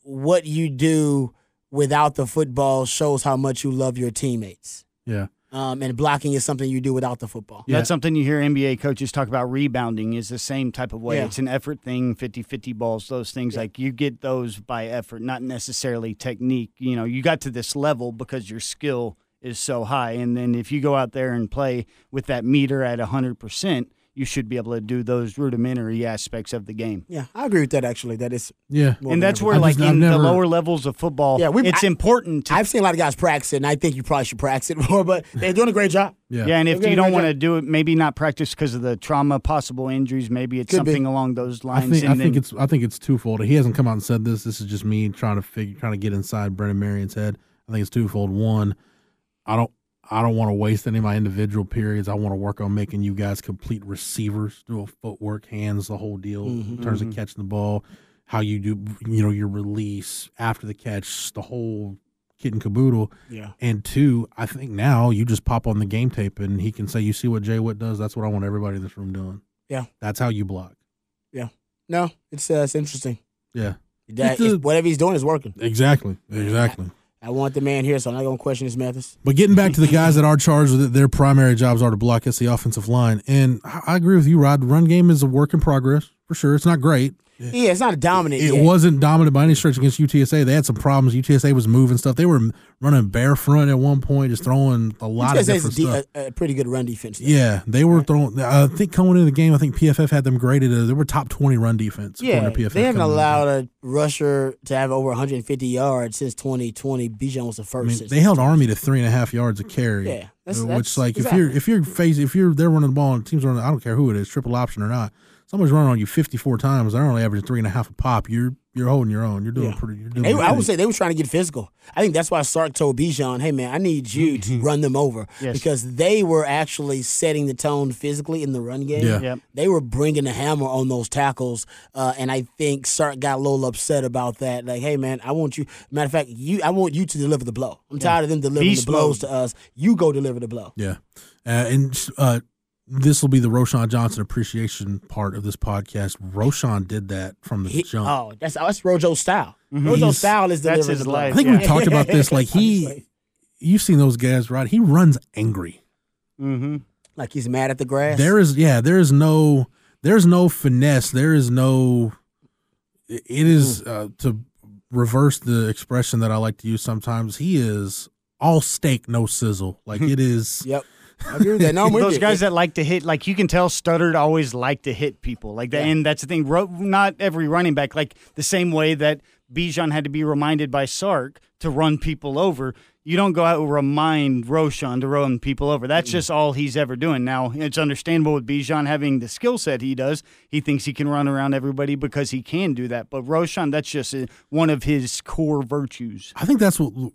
what you do without the football shows how much you love your teammates. Yeah. And blocking is something you do without the football. Yeah. That's something you hear NBA coaches talk about. Rebounding is the same type of way. Yeah. It's an effort thing, 50-50 balls, those things. Yeah. Like you get those by effort, not necessarily technique. You got to this level because your skill is so high. And then if you go out there and play with that meter at 100%, you should be able to do those rudimentary aspects of the game. Yeah, I agree with that, actually. That is and that's where, the lower levels of football, it's important. I've seen a lot of guys practice it, and I think you probably should practice it more, but they're doing a great job. Yeah, and if you don't want to do it, maybe not practice because of the trauma, possible injuries. Maybe it's something along those lines. I think it's twofold. He hasn't come out and said this. This is just me trying to get inside Brennan Marion's head. I think it's twofold. One, I don't want to waste any of my individual periods. I want to work on making you guys complete receivers, do a footwork, hands, the whole deal in terms of catching the ball, how you do, your release after the catch, the whole kit and caboodle. Yeah. And two, I think now you just pop on the game tape and he can say, you see what Jay Witt does? That's what I want everybody in this room doing. Yeah. That's how you block. Yeah. No, it's interesting. Yeah. Whatever he's doing is working. Exactly. I want the man here, so I'm not going to question his methods. But getting back to the guys that are charged with it, their primary jobs are to block. It's the offensive line. And I agree with you, Rod. The run game is a work in progress, for sure. It's not great. Yeah, it's not dominant. It wasn't dominant by any stretch against UTSA. They had some problems. UTSA was moving stuff. They were running bare front at one point, just throwing a lot of different stuff. A pretty good run defense. Though. Yeah, they were throwing. I think coming into the game, I think PFF had them graded. They were top 20 run defense. Yeah, they haven't allowed a rusher to have over 150 yards since 2020. Bijan was the first. They held Army to 3.5 yards a carry. Yeah, that's like exactly. if you're they're running the ball and teams running, I don't care who it is, triple option or not. Someone's running on you 54 times. They're only averaging 3.5 a pop. You're holding your own. You're doing pretty. You're doing I would say they were trying to get physical. I think that's why Sark told Bijan, "Hey man, I need you to run them over because they were actually setting the tone physically in the run game. Yeah. Yep. They were bringing the hammer on those tackles, and I think Sark got a little upset about that. Like, hey man, I want you. Matter of fact, I want you to deliver the blow. I'm tired of them delivering the blows to us. You go deliver the blow. Yeah, and this will be the Roschon Johnson appreciation part of this podcast. Roschon did that from the jump. Oh, that's Rojo's style. Mm-hmm. Rojo's style is that's his life. I think we talked about this. Like you've seen those guys, right? He runs angry. Mm-hmm. Like he's mad at the grass. There's no finesse. There is no. It is to reverse the expression that I like to use sometimes. He is all steak, no sizzle. Like it is. Yep. I agree with that. No, those guys that like to hit, like you can tell, Studdard always liked to hit people like that, and that's the thing. Not every running back, like the same way that Bijan had to be reminded by Sark to run people over. You don't go out and remind Roschon to run people over. That's just all he's ever doing. Now, it's understandable with Bijan having the skill set he does. He thinks he can run around everybody because he can do that. But Roschon, that's just one of his core virtues. I think that's what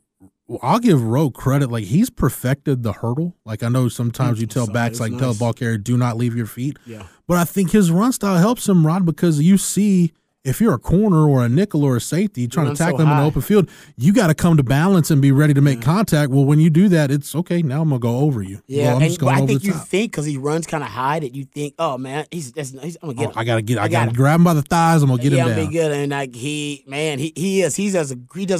I'll give Ro credit. Like, he's perfected the hurdle. Like, I know sometimes you tell backs, like, tell a ball carrier, do not leave your feet. Yeah. But I think his run style helps him, Rod, because you see – if you're a corner or a nickel or a safety trying to tackle them in the open field, you got to come to balance and be ready to make contact. Well, when you do that, it's okay. Now I'm gonna go over you. Yeah, well, and I think you think because he runs kind of high that you think, oh man, he's I'm gonna get him. I gotta grab him by the thighs. I'm gonna get him down. Be good. And like he does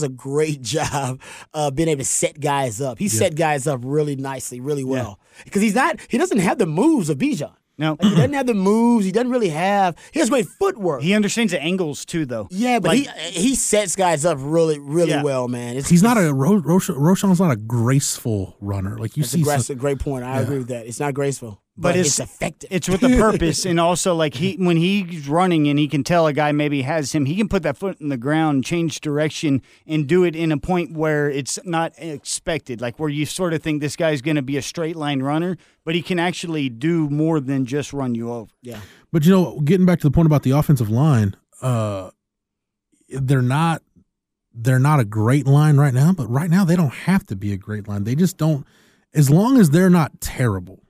a great job of being able to set guys up. He set guys up really nicely, really well because he doesn't have the moves of Bijan. No, like he doesn't have the moves. He doesn't really have. He has great footwork. He understands the angles too, though. Yeah, but like, he sets guys up really, really well, man. Roschon's not a graceful runner. Like you see, that's a great point. I agree with that. It's not graceful, but it's effective. It's with a purpose, and also like when he's running and he can tell a guy maybe has him, he can put that foot in the ground, change direction, and do it in a point where it's not expected, like where you sort of think this guy's going to be a straight line runner, but he can actually do more than just run you over. Yeah. But, you know, getting back to the point about the offensive line, they're not a great line right now, but right now they don't have to be a great line. They just don't, as long as they're not terrible.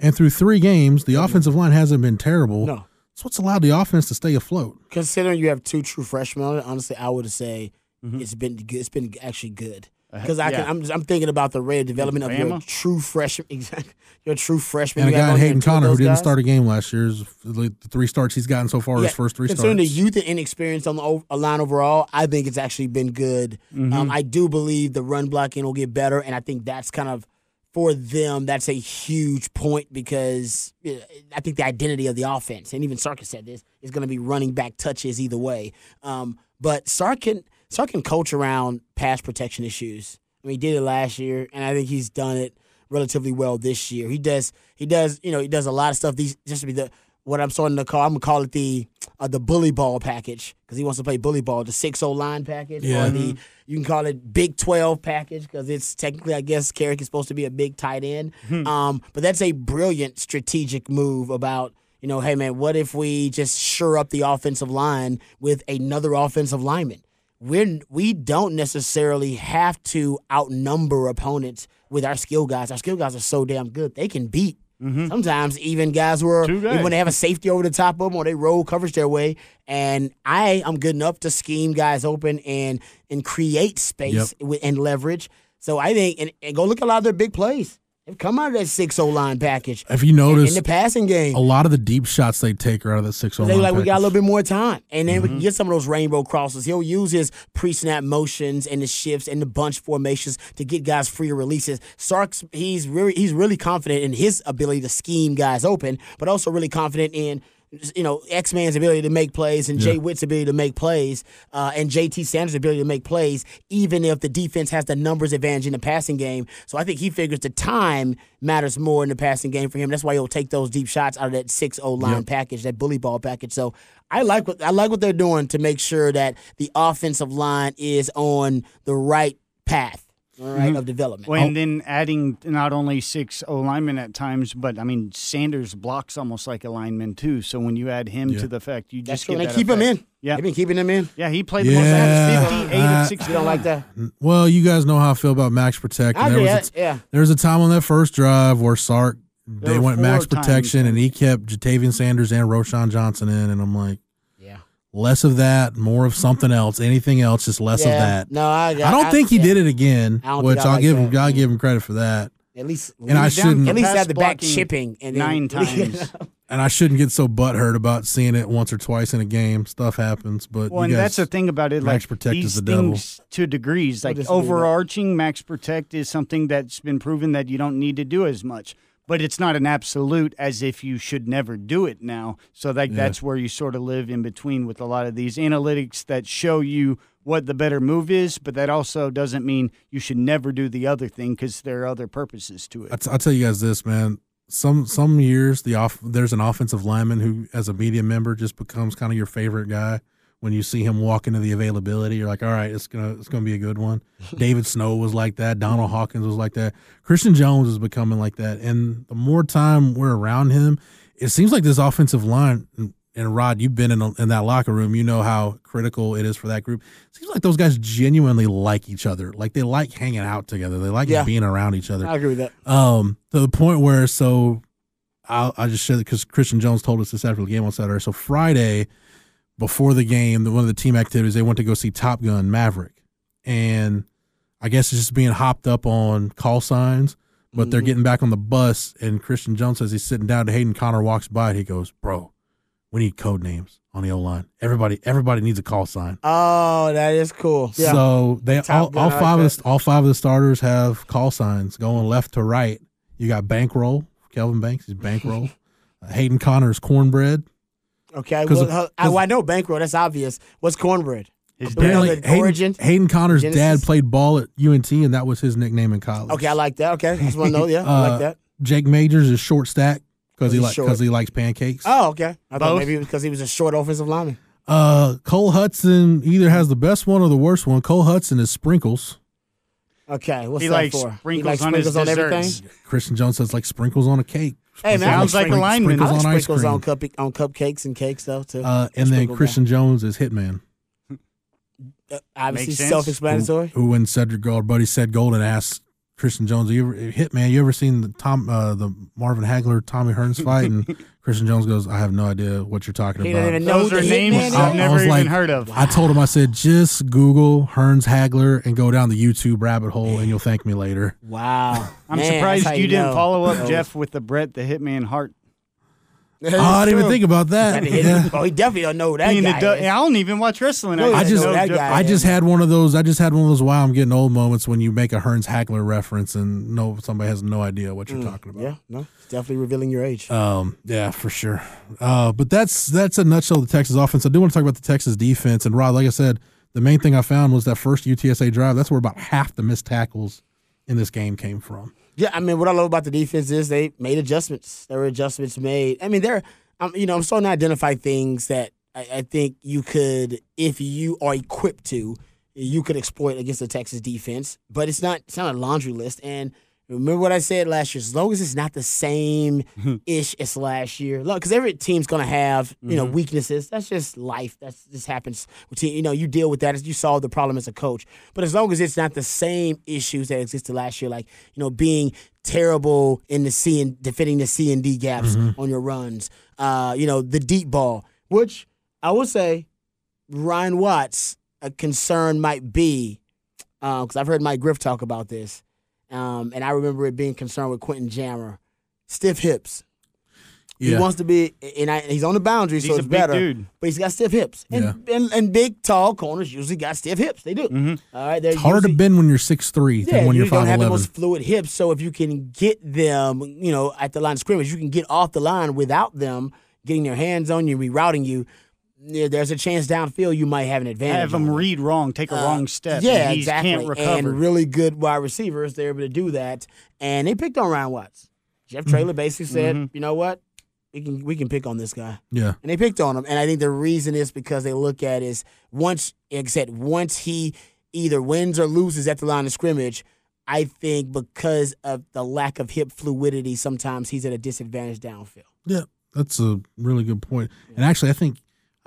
And through three games, the offensive line hasn't been terrible. No. That's what's allowed the offense to stay afloat. Considering you have two true freshmen, honestly, I would say it's been actually good. Because I'm thinking about the rate of development of your true freshman. Exactly, your true freshman. And a guy, Hayden Connor, who didn't start a game last year, the three starts he's gotten so far, his first three starts. Considering the youth and inexperience on the line overall, I think it's actually been good. Mm-hmm. I do believe the run blocking will get better, and I think that's kind of, for them, that's a huge point because I think the identity of the offense, and even Sark said this, is going to be running back touches either way. But Sark can coach around pass protection issues. I mean, he did it last year, and I think he's done it relatively well this year. He does a lot of stuff. These just to be what I'm starting to call. I'm gonna call it the bully ball package because he wants to play bully ball. The 6-0 line package, or the you can call it Big 12 package because it's technically, I guess, Carrick is supposed to be a big tight end. But that's a brilliant strategic move about. You know, hey man, what if we just shore up the offensive line with another offensive lineman? We don't necessarily have to outnumber opponents with our skill guys. Our skill guys are so damn good. They can beat sometimes even guys when they have a safety over the top of them or they roll coverage their way. And I am good enough to scheme guys open and create space and leverage. So I think, and go look at a lot of their big plays. They've come out of that 6-0 line package. If you notice, in the passing game, a lot of the deep shots they take are out of that 6-0 line package. They're like, we got a little bit more time. And then we can get some of those rainbow crosses. He'll use his pre-snap motions and the shifts and the bunch formations to get guys freer releases. Sark's, he's really confident in his ability to scheme guys open, but also really confident in, you know, X-Man's ability to make plays and Jay Witt's ability to make plays and JT Sanders' ability to make plays, even if the defense has the numbers advantage in the passing game. So I think he figures the time matters more in the passing game for him. That's why he'll take those deep shots out of that 6-0 line package, that bully ball package. So I like what they're doing to make sure that the offensive line is on the right path. Of development. Well, and then adding not only 6-0 linemen at times, but, I mean, Sanders blocks almost like a lineman, too. So when you add him to the effect, you just get that effect. They keep him in. Yeah. They've been keeping him in. Yeah, he played the most out of 58 and 60. You don't like that? Well, you guys know how I feel about max protect. There was a time on that first drive where Sark, they went max protection, and he kept Ja'Tavion Sanders and Roschon Johnson in, and I'm like, less of that, more of something else. Anything else, just less of that. No, I don't think he did it again, which I'll give him credit for that. At least have the back chipping and 9 times. You know. And I shouldn't get so butthurt about seeing it once or twice in a game. Stuff happens, but well, and that's the thing about it. Max protect is the devil to degrees. Like overarching max protect is something that's been proven that you don't need to do as much. But it's not an absolute as if you should never do it now. So that's where you sort of live in between with a lot of these analytics that show you what the better move is, but that also doesn't mean you should never do the other thing because there are other purposes to it. I'll tell you guys this, man. Some years there's an offensive lineman who, as a media member, just becomes kind of your favorite guy. When you see him walk into the availability, you're like, all right, it's gonna be a good one. David Snow was like that. Donald Hawkins was like that. Christian Jones is becoming like that. And the more time we're around him, it seems like this offensive line, and Rod, you've been in that locker room. You know how critical it is for that group. It seems like those guys genuinely like each other. Like, they like hanging out together. They like being around each other. I agree with that. To the point where, so I just said, because Christian Jones told us this after the game on Saturday. So Friday, before the game, one of the team activities, they went to go see Top Gun Maverick. And I guess it's just being hopped up on call signs, but they're getting back on the bus, and Christian Jones says he's sitting down, and Hayden Connor walks by, and he goes, bro, we need code names on the O-line. Everybody needs a call sign. Oh, that is cool. Yeah. So they all five of the starters have call signs going left to right. You got Bankroll, Kelvin Banks, he's Bankroll. Hayden Connor is Cornbread. Okay, I know Bankroll. That's obvious. What's Cornbread? His dad. Hayden Connor's dad played ball at UNT, and that was his nickname in college. Okay, I like that. Okay, just want to know. Yeah, I like that. Jake Majors is short stack because he likes pancakes. Oh, okay. I thought maybe because he was a short offensive lineman. Cole Hudson either has the best one or the worst one. Cole Hudson is Sprinkles. Okay, what's that for? Sprinkles on everything. Christian Jones says like sprinkles on a cake. Hey, man, sounds like a lineman. I like sprinkles on cupcakes and cakes, though, too. And then Christian Jones is Hitman. Obviously self-explanatory. When Cedric, our buddy Seth Golden, asked Christian Jones, Hitman, you ever seen the Marvin Hagler, Tommy Hearns fight? And Christian Jones goes, I have no idea what you're talking about. Even know those are names I've never even heard of. Wow. I told him, I said, just Google Hearns Hagler and go down the YouTube rabbit hole, and you'll thank me later. Wow. I'm surprised you didn't follow up, Jeff, with the Brett the Hitman Hart. I didn't even think about that. Oh, he definitely don't know that guy. I don't even watch wrestling. I just had one of those wow, I'm getting old moments when you make a Hearns Hagler reference and somebody has no idea what you're talking about. Yeah, no, it's definitely revealing your age. Yeah, for sure. But that's a nutshell of the Texas offense. I do want to talk about the Texas defense. And Rod, like I said, the main thing I found was that first UTSA drive. That's where about half the missed tackles in this game came from. Yeah, I mean, what I love about the defense is they made adjustments. There were adjustments made. I mean, I'm starting to identify things that I think you could, if you are equipped to, you could exploit against the Texas defense. But it's not a laundry list. And remember what I said last year, as long as it's not the same-ish as last year. Look, because every team's going to have, weaknesses. That's just life. That just happens. You deal with that as you solve the problem as a coach. But as long as it's not the same issues that existed last year, like, being terrible in the C and defending the C and D gaps on your runs, the deep ball, which I would say Ryan Watts, a concern might be, because I've heard Mike Griff talk about this. And I remember it being concerned with Quentin Jammer. Stiff hips. Yeah. He wants to be, and he's on the boundary, so it's better. He's a big dude. But he's got stiff hips. And big, tall corners usually got stiff hips. They do. Mm-hmm. All right, it's harder to bend when you're 6'3 than when you're 5'11. You don't have the most fluid hips, so if you can get them, at the line of scrimmage, you can get off the line without them getting their hands on you, rerouting you. There's a chance downfield you might have an advantage. Have them read wrong, take a wrong step. Yeah, exactly. Can't recover. And really good wide receivers, they're able to do that. And they picked on Ryan Watts. Jeff Traylor basically said, you know what, we can pick on this guy. Yeah. And they picked on him. And I think the reason is because they look at is once he either wins or loses at the line of scrimmage, I think because of the lack of hip fluidity, sometimes he's at a disadvantage downfield. Yeah, that's a really good point. Yeah. And actually,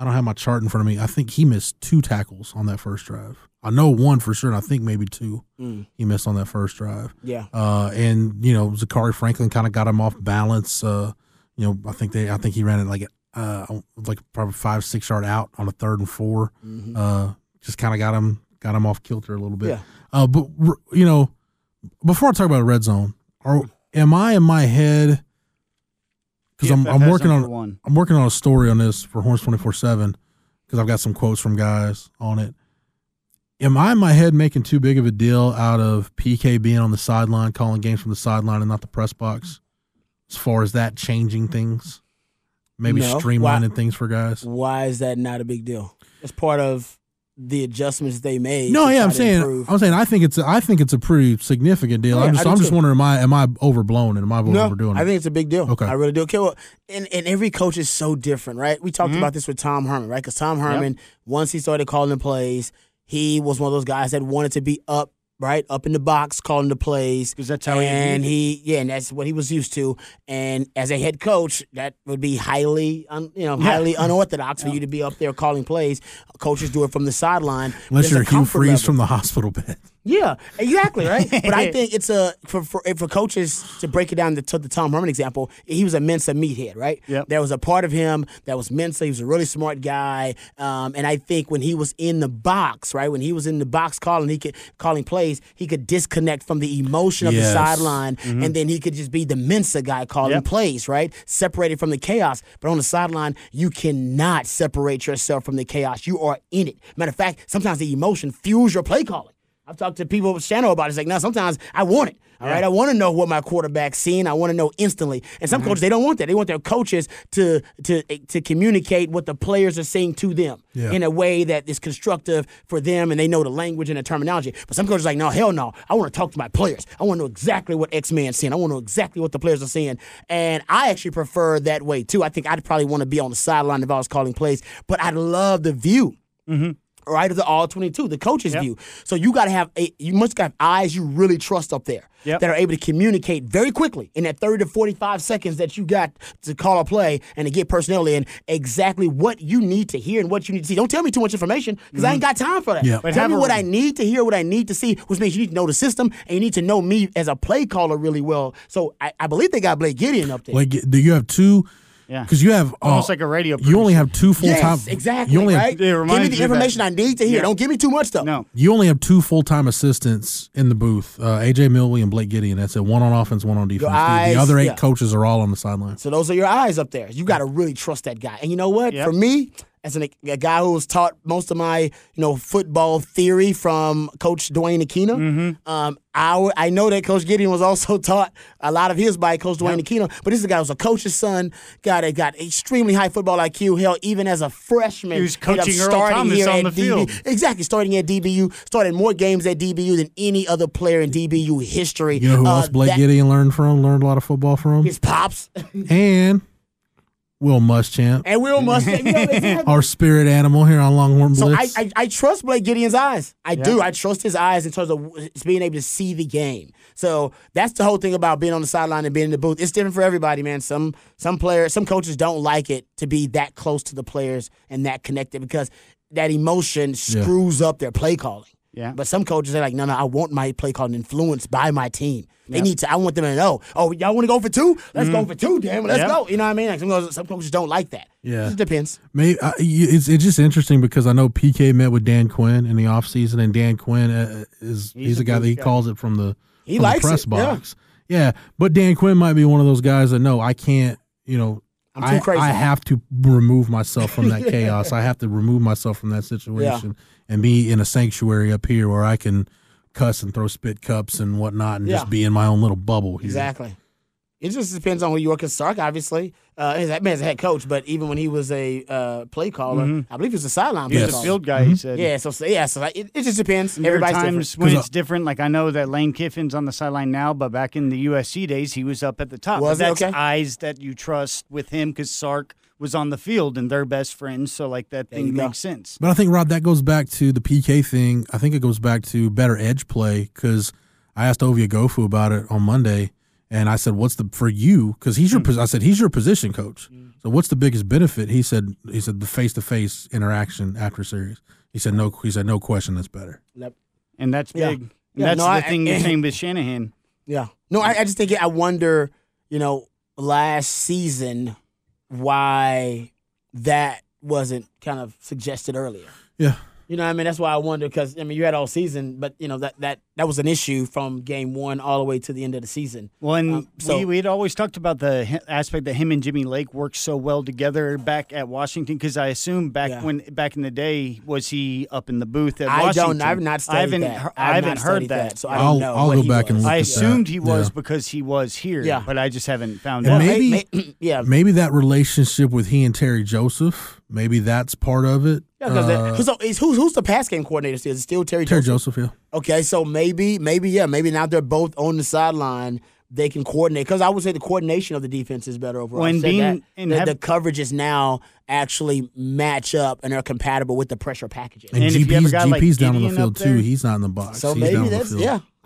I don't have my chart in front of me. I think he missed 2 tackles on that first drive. I know one for sure, and I think maybe 2 he missed on that first drive. Yeah. Zachary Franklin kind of got him off balance. I think he ran it like probably 5-6 yard out on a 3rd and 4. Just kind of got him off kilter a little bit. Yeah. But before I talk about the red zone, Or am I in my head? Because I'm working on a story on this for Horns 24/7 because I've got some quotes from guys on it. Am I in my head making too big of a deal out of PK being on the sideline, calling games from the sideline and not the press box? As far as that changing things, maybe streamlining things for guys. Why is that not a big deal? It's part of the adjustments they made. No, yeah, I'm saying I think it's a pretty significant deal. Yeah, I'm just wondering, am I overblown and am I overdoing it? I think it's a big deal. Okay. I really do. Okay, well, and every coach is so different, right? We talked about this with Tom Herman, right? Because Tom Herman, once he started calling plays, he was one of those guys that wanted to be up, right? Up in the box, calling the plays. Because that's how and that's what he was used to. And as a head coach, that would be highly unorthodox for you to be up there calling plays. Coaches do it from the sideline. Unless you're Hugh Freeze from the hospital bed. Yeah, exactly, right? But I think it's for coaches to break it down to the Tom Herman example, he was a Mensa meathead, right? Yep. There was a part of him that was Mensa. He was a really smart guy. And I think when he was in the box, right, calling plays, he could disconnect from the emotion of the sideline, and then he could just be the Mensa guy calling plays, right? Separated from the chaos. But on the sideline, you cannot separate yourself from the chaos. You are in it. Matter of fact, sometimes the emotion fuels your play calling. I've talked to people with Shano about it. It's like, no, sometimes I want it. All right, I want to know what my quarterback's seeing. I want to know instantly. And some coaches, they don't want that. They want their coaches to communicate what the players are saying to them in a way that is constructive for them, and they know the language and the terminology. But some coaches are like, no, hell no. I want to talk to my players. I want to know exactly what X-Man's seeing. I want to know exactly what the players are seeing. And I actually prefer that way, too. I think I'd probably want to be on the sideline if I was calling plays, but I love the view. Mm-hmm. Right, of the all-22, the coach's view. So you got to have you must have eyes you really trust up there that are able to communicate very quickly in that 30 to 45 seconds that you got to call a play and to get personnel in exactly what you need to hear and what you need to see. Don't tell me too much information because I ain't got time for that. Yeah. Tell me what I need to hear, what I need to see, which means you need to know the system and you need to know me as a play caller really well. So I believe they got Blake Gideon up there. Like, do you have two? Yeah, because you have almost like a radio producer. You only have two full time. Yes, exactly. Give me the information I need to hear. Yeah. Don't give me too much stuff. No, you only have two full time assistants in the booth: AJ Milley and Blake Gideon. That's it. One on offense, one on defense. The other eight coaches are all on the sideline. So those are your eyes up there. You got to really trust that guy. And you know what? Yep. For me, as a guy who was taught most of my football theory from Coach Dwayne Aquino, I know that Coach Gideon was also taught a lot of his by Coach Dwayne Aquino. But this is a guy who was a coach's son, guy that got extremely high football IQ. Hell, even as a freshman, he was coaching Earl Thomas on the field. Exactly, starting at DBU, started more games at DBU than any other player in DBU history. You know who else Blake Gideon learned a lot of football from? His pops. And Will Muschamp. And Will Muschamp. Exactly. Our spirit animal here on Longhorn Blitz. So I trust Blake Gideon's eyes. I do. I trust his eyes in terms of being able to see the game. So that's the whole thing about being on the sideline and being in the booth. It's different for everybody, man. Some players, some coaches don't like it to be that close to the players and that connected because that emotion screws up their play calling. Yeah. But some coaches are like, no, I want my play calling influenced by my team. They need to. I want them to know. Oh, y'all want to go for two? Let's go for two, damn it. Let's go. You know what I mean? Like some coaches don't like that. Yeah, it just depends. It's just interesting because I know PK met with Dan Quinn in the offseason, and Dan Quinn he's a guy that he calls it from the press box. Yeah, but Dan Quinn might be one of those guys that I can't. I'm too crazy. I have to remove myself from that chaos. I have to remove myself from that situation. Yeah. And be in a sanctuary up here where I can cuss and throw spit cups and whatnot and just be in my own little bubble here. Exactly. It just depends on who you are. Because Sark, obviously, that man's a head coach, but even when he was a play caller, I believe he was a sideline play caller. He was a field guy, he said. Yeah, so it just depends. Everybody's different. There are times when it's different. Like I know that Lane Kiffin's on the sideline now, but back in the USC days, he was up at the top. Was that okay? Eyes that you trust with him because Sark was on the field and they're best friends, so like that thing makes sense. But I think, Rob, that goes back to the PK thing. I think it goes back to better edge play because I asked Ovia Gofu about it on Monday, and I said, "What's for you?" Because he's your position coach. So what's the biggest benefit? He said the face-to-face interaction after series. He said no question, that's better. Yep. And that's big. And that's the thing you're saying with Shanahan. Yeah. No, I just think I wonder. Last season, why that wasn't kind of suggested earlier. Yeah. You know what I mean? That's why I wonder because, you had all season, but, that that was an issue from game one all the way to the end of the season. Well, and we had always talked about the aspect that him and Jimmy Lake worked so well together back at Washington, because I assume back in the day, was he up in the booth at Washington? I haven't heard that. So I don't know. I'll go back and look. I assumed he was because he was here, but I just haven't found out. Maybe that relationship with he and Terry Joseph, maybe that's part of it. Who's the pass game coordinator still? Is it still Terry Joseph? Yeah. Okay, so maybe now they're both on the sideline. They can coordinate, because I would say the coordination of the defense is better overall. The coverages now actually match up and are compatible with the pressure packages. And GP's down on the field too. He's not in the box. So maybe that's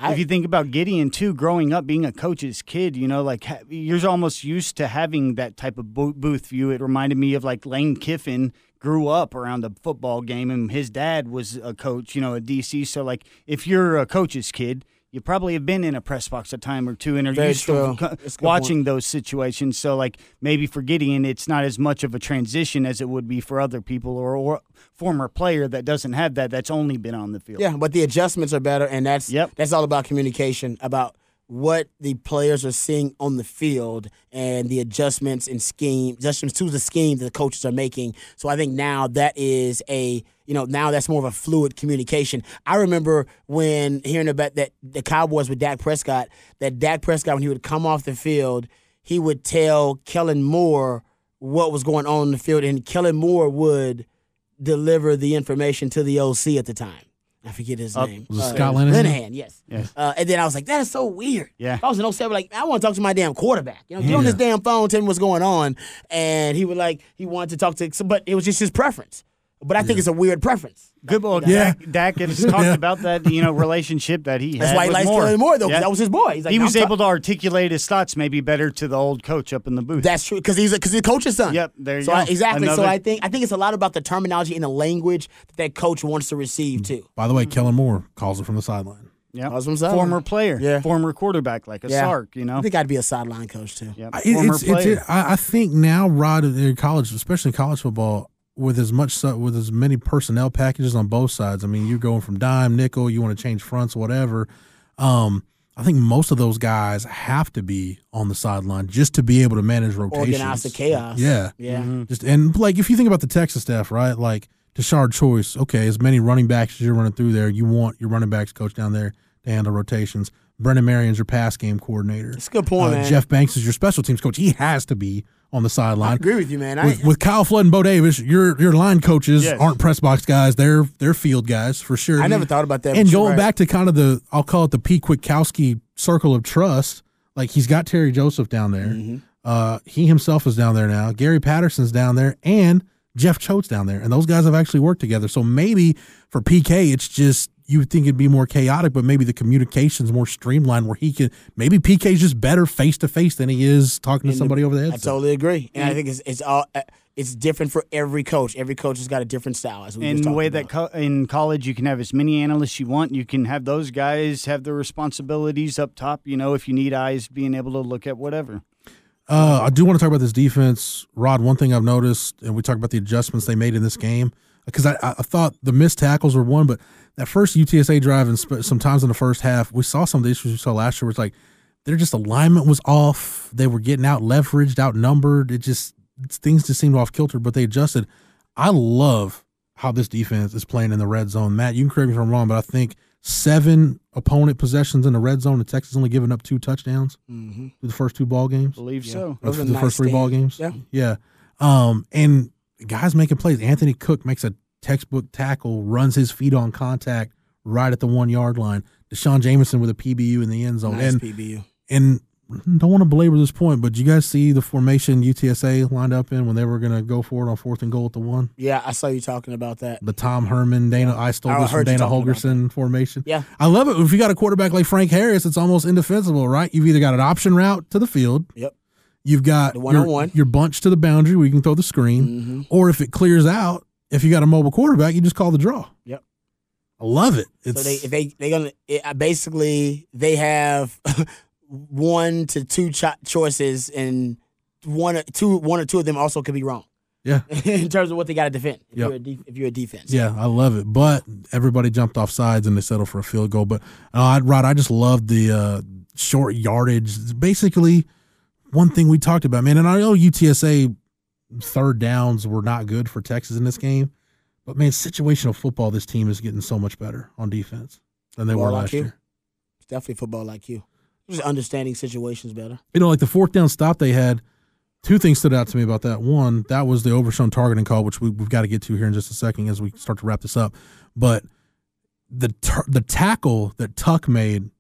if you think about Gideon, too, growing up, being a coach's kid, you're almost used to having that type of booth view. It reminded me of, Lane Kiffin grew up around a football game, and his dad was a coach, a DC. So, if you're a coach's kid, you probably have been in a press box a time or two and are used to watching those situations. So, maybe for Gideon, it's not as much of a transition as it would be for other people or former player that doesn't have that's only been on the field. Yeah, but the adjustments are better, and that's all about communication, about what the players are seeing on the field and the adjustments to the scheme that the coaches are making. So I think now that is now that's more of a fluid communication. I remember when hearing about that the Cowboys with Dak Prescott, when he would come off the field, he would tell Kellen Moore what was going on in the field, and Kellen Moore would deliver the information to the OC at the time. I forget his name. Was it Scott Linehan? Linehan, yes. And then I was like, that is so weird. Yeah. If I was in 07, I want to talk to my damn quarterback. Get on this damn phone, tell me what's going on. And he would he wanted to talk to, but it was just his preference. But I think it's a weird preference. Good boy. Yeah. Dak has talked about that, relationship that he had. That's why he likes Kellen Moore, though, because that was his boy. He was able to articulate his thoughts maybe better to the old coach up in the booth. That's true, because he's a coach's son. Yep, there you go. Exactly. Another. So I think it's a lot about the terminology and the language that coach wants to receive, too. By the way, Kellen Moore calls it from the sideline. Yeah, former player, former quarterback, Sark, I think I'd be a sideline coach, too. Yep. I think now, Rod, in college, especially college football, with as many personnel packages on both sides. I mean, you're going from dime, nickel, you want to change fronts, whatever. I think most of those guys have to be on the sideline just to be able to manage rotations. Organize the chaos. Yeah. Yeah. Mm-hmm. And if you think about the Texas staff, right, Deshard Choice, okay, as many running backs as you're running through there, you want your running backs coach down there to handle rotations. Brennan Marion's your pass game coordinator. That's a good point, man. Jeff Banks is your special teams coach. He has to be on the sideline. I agree with you, man. With Kyle Flood and Bo Davis, your line coaches aren't press box guys. They're field guys for sure. I never thought about that. And going back to kind of the, I'll call it the P. Kwiatkowski circle of trust, he's got Terry Joseph down there. Mm-hmm. He himself is down there now. Gary Patterson's down there, and Jeff Choate's down there. And those guys have actually worked together. So maybe for PK, it's just, you would think it'd be more chaotic, but maybe the communication's more streamlined where he can – maybe PK's just better face-to-face than he is talking to somebody over the head. I totally agree. And I think it's different for every coach. Every coach has got a different style. And the way that in college you can have as many analysts you want. You can have those guys have their responsibilities up top, if you need eyes, being able to look at whatever. I do want to talk about this defense. Rod, one thing I've noticed, and we talked about the adjustments they made in this game, because I thought the missed tackles were one, but that first UTSA drive and sometimes in the first half, we saw some of the issues we saw last year where it's their just alignment was off. They were getting out-leveraged, outnumbered. Things just seemed off-kilter, but they adjusted. I love how this defense is playing in the red zone. Matt, you can correct me if I'm wrong, but I think 7 opponent possessions in the red zone, and Texas only giving up 2 touchdowns through the first 2 ball games. I believe so. Those the nice first 3 game. Ball games. Yeah. And guys making plays. Anthony Cook makes a textbook tackle, runs his feet on contact right at the 1 yard line. Deshaun Jameson with a PBU in the end zone. Nice PBU. And don't want to belabor this point, but did you guys see the formation UTSA lined up in when they were going to go for it on 4th and goal at the 1? Yeah, I saw you talking about that. The Tom Herman, Dana Eistel from Dana Holgerson formation. Yeah. I love it. If you got a quarterback like Frank Harris, it's almost indefensible, right? You've either got an option route to the field. Yep. You've got your bunch to the boundary where you can throw the screen. Mm-hmm. Or if it clears out, if you got a mobile quarterback, you just call the draw. Yep. I love it. They have one to two choices, and one or two of them also could be wrong. Yeah. In terms of what they got to defend, if, yep. if you're a defense. Yeah, I love it. But everybody jumped off sides and they settled for a field goal. But, Rod, I just love the short yardage. It's basically one thing we talked about, man. And I know UTSA third downs were not good for Texas in this game. But, man, situational football, this team is getting so much better on defense than they were last year. It's definitely football IQ. Just understanding situations better. You know, like the fourth down stop they had, two things stood out to me about that. One, that was the overshown targeting call, which we've got to get to here in just a second as we start to wrap this up. But the tackle that Tuck made,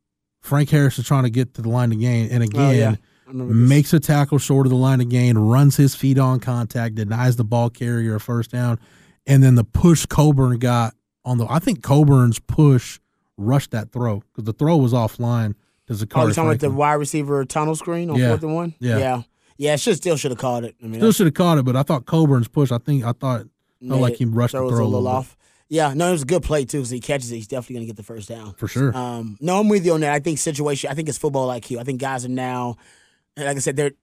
Frank Harris is trying to get to the line of gain, and again, makes a tackle short of the line of gain, runs his feet on contact, denies the ball carrier a first down, and then the push Coburn got on the – I think Coburn's push rushed that throw because the throw was offline. You're talking about the wide receiver tunnel screen on fourth and one? Yeah. Yeah, still should have caught it. I mean, still should have caught it, but I thought Coburn's push, I thought he rushed the throw a little off. Bit. Yeah, no, it was a good play, too, because he catches it. He's definitely going to get the first down. For sure. No, I'm with you on that. I think it's football IQ. I think guys are now, like I said,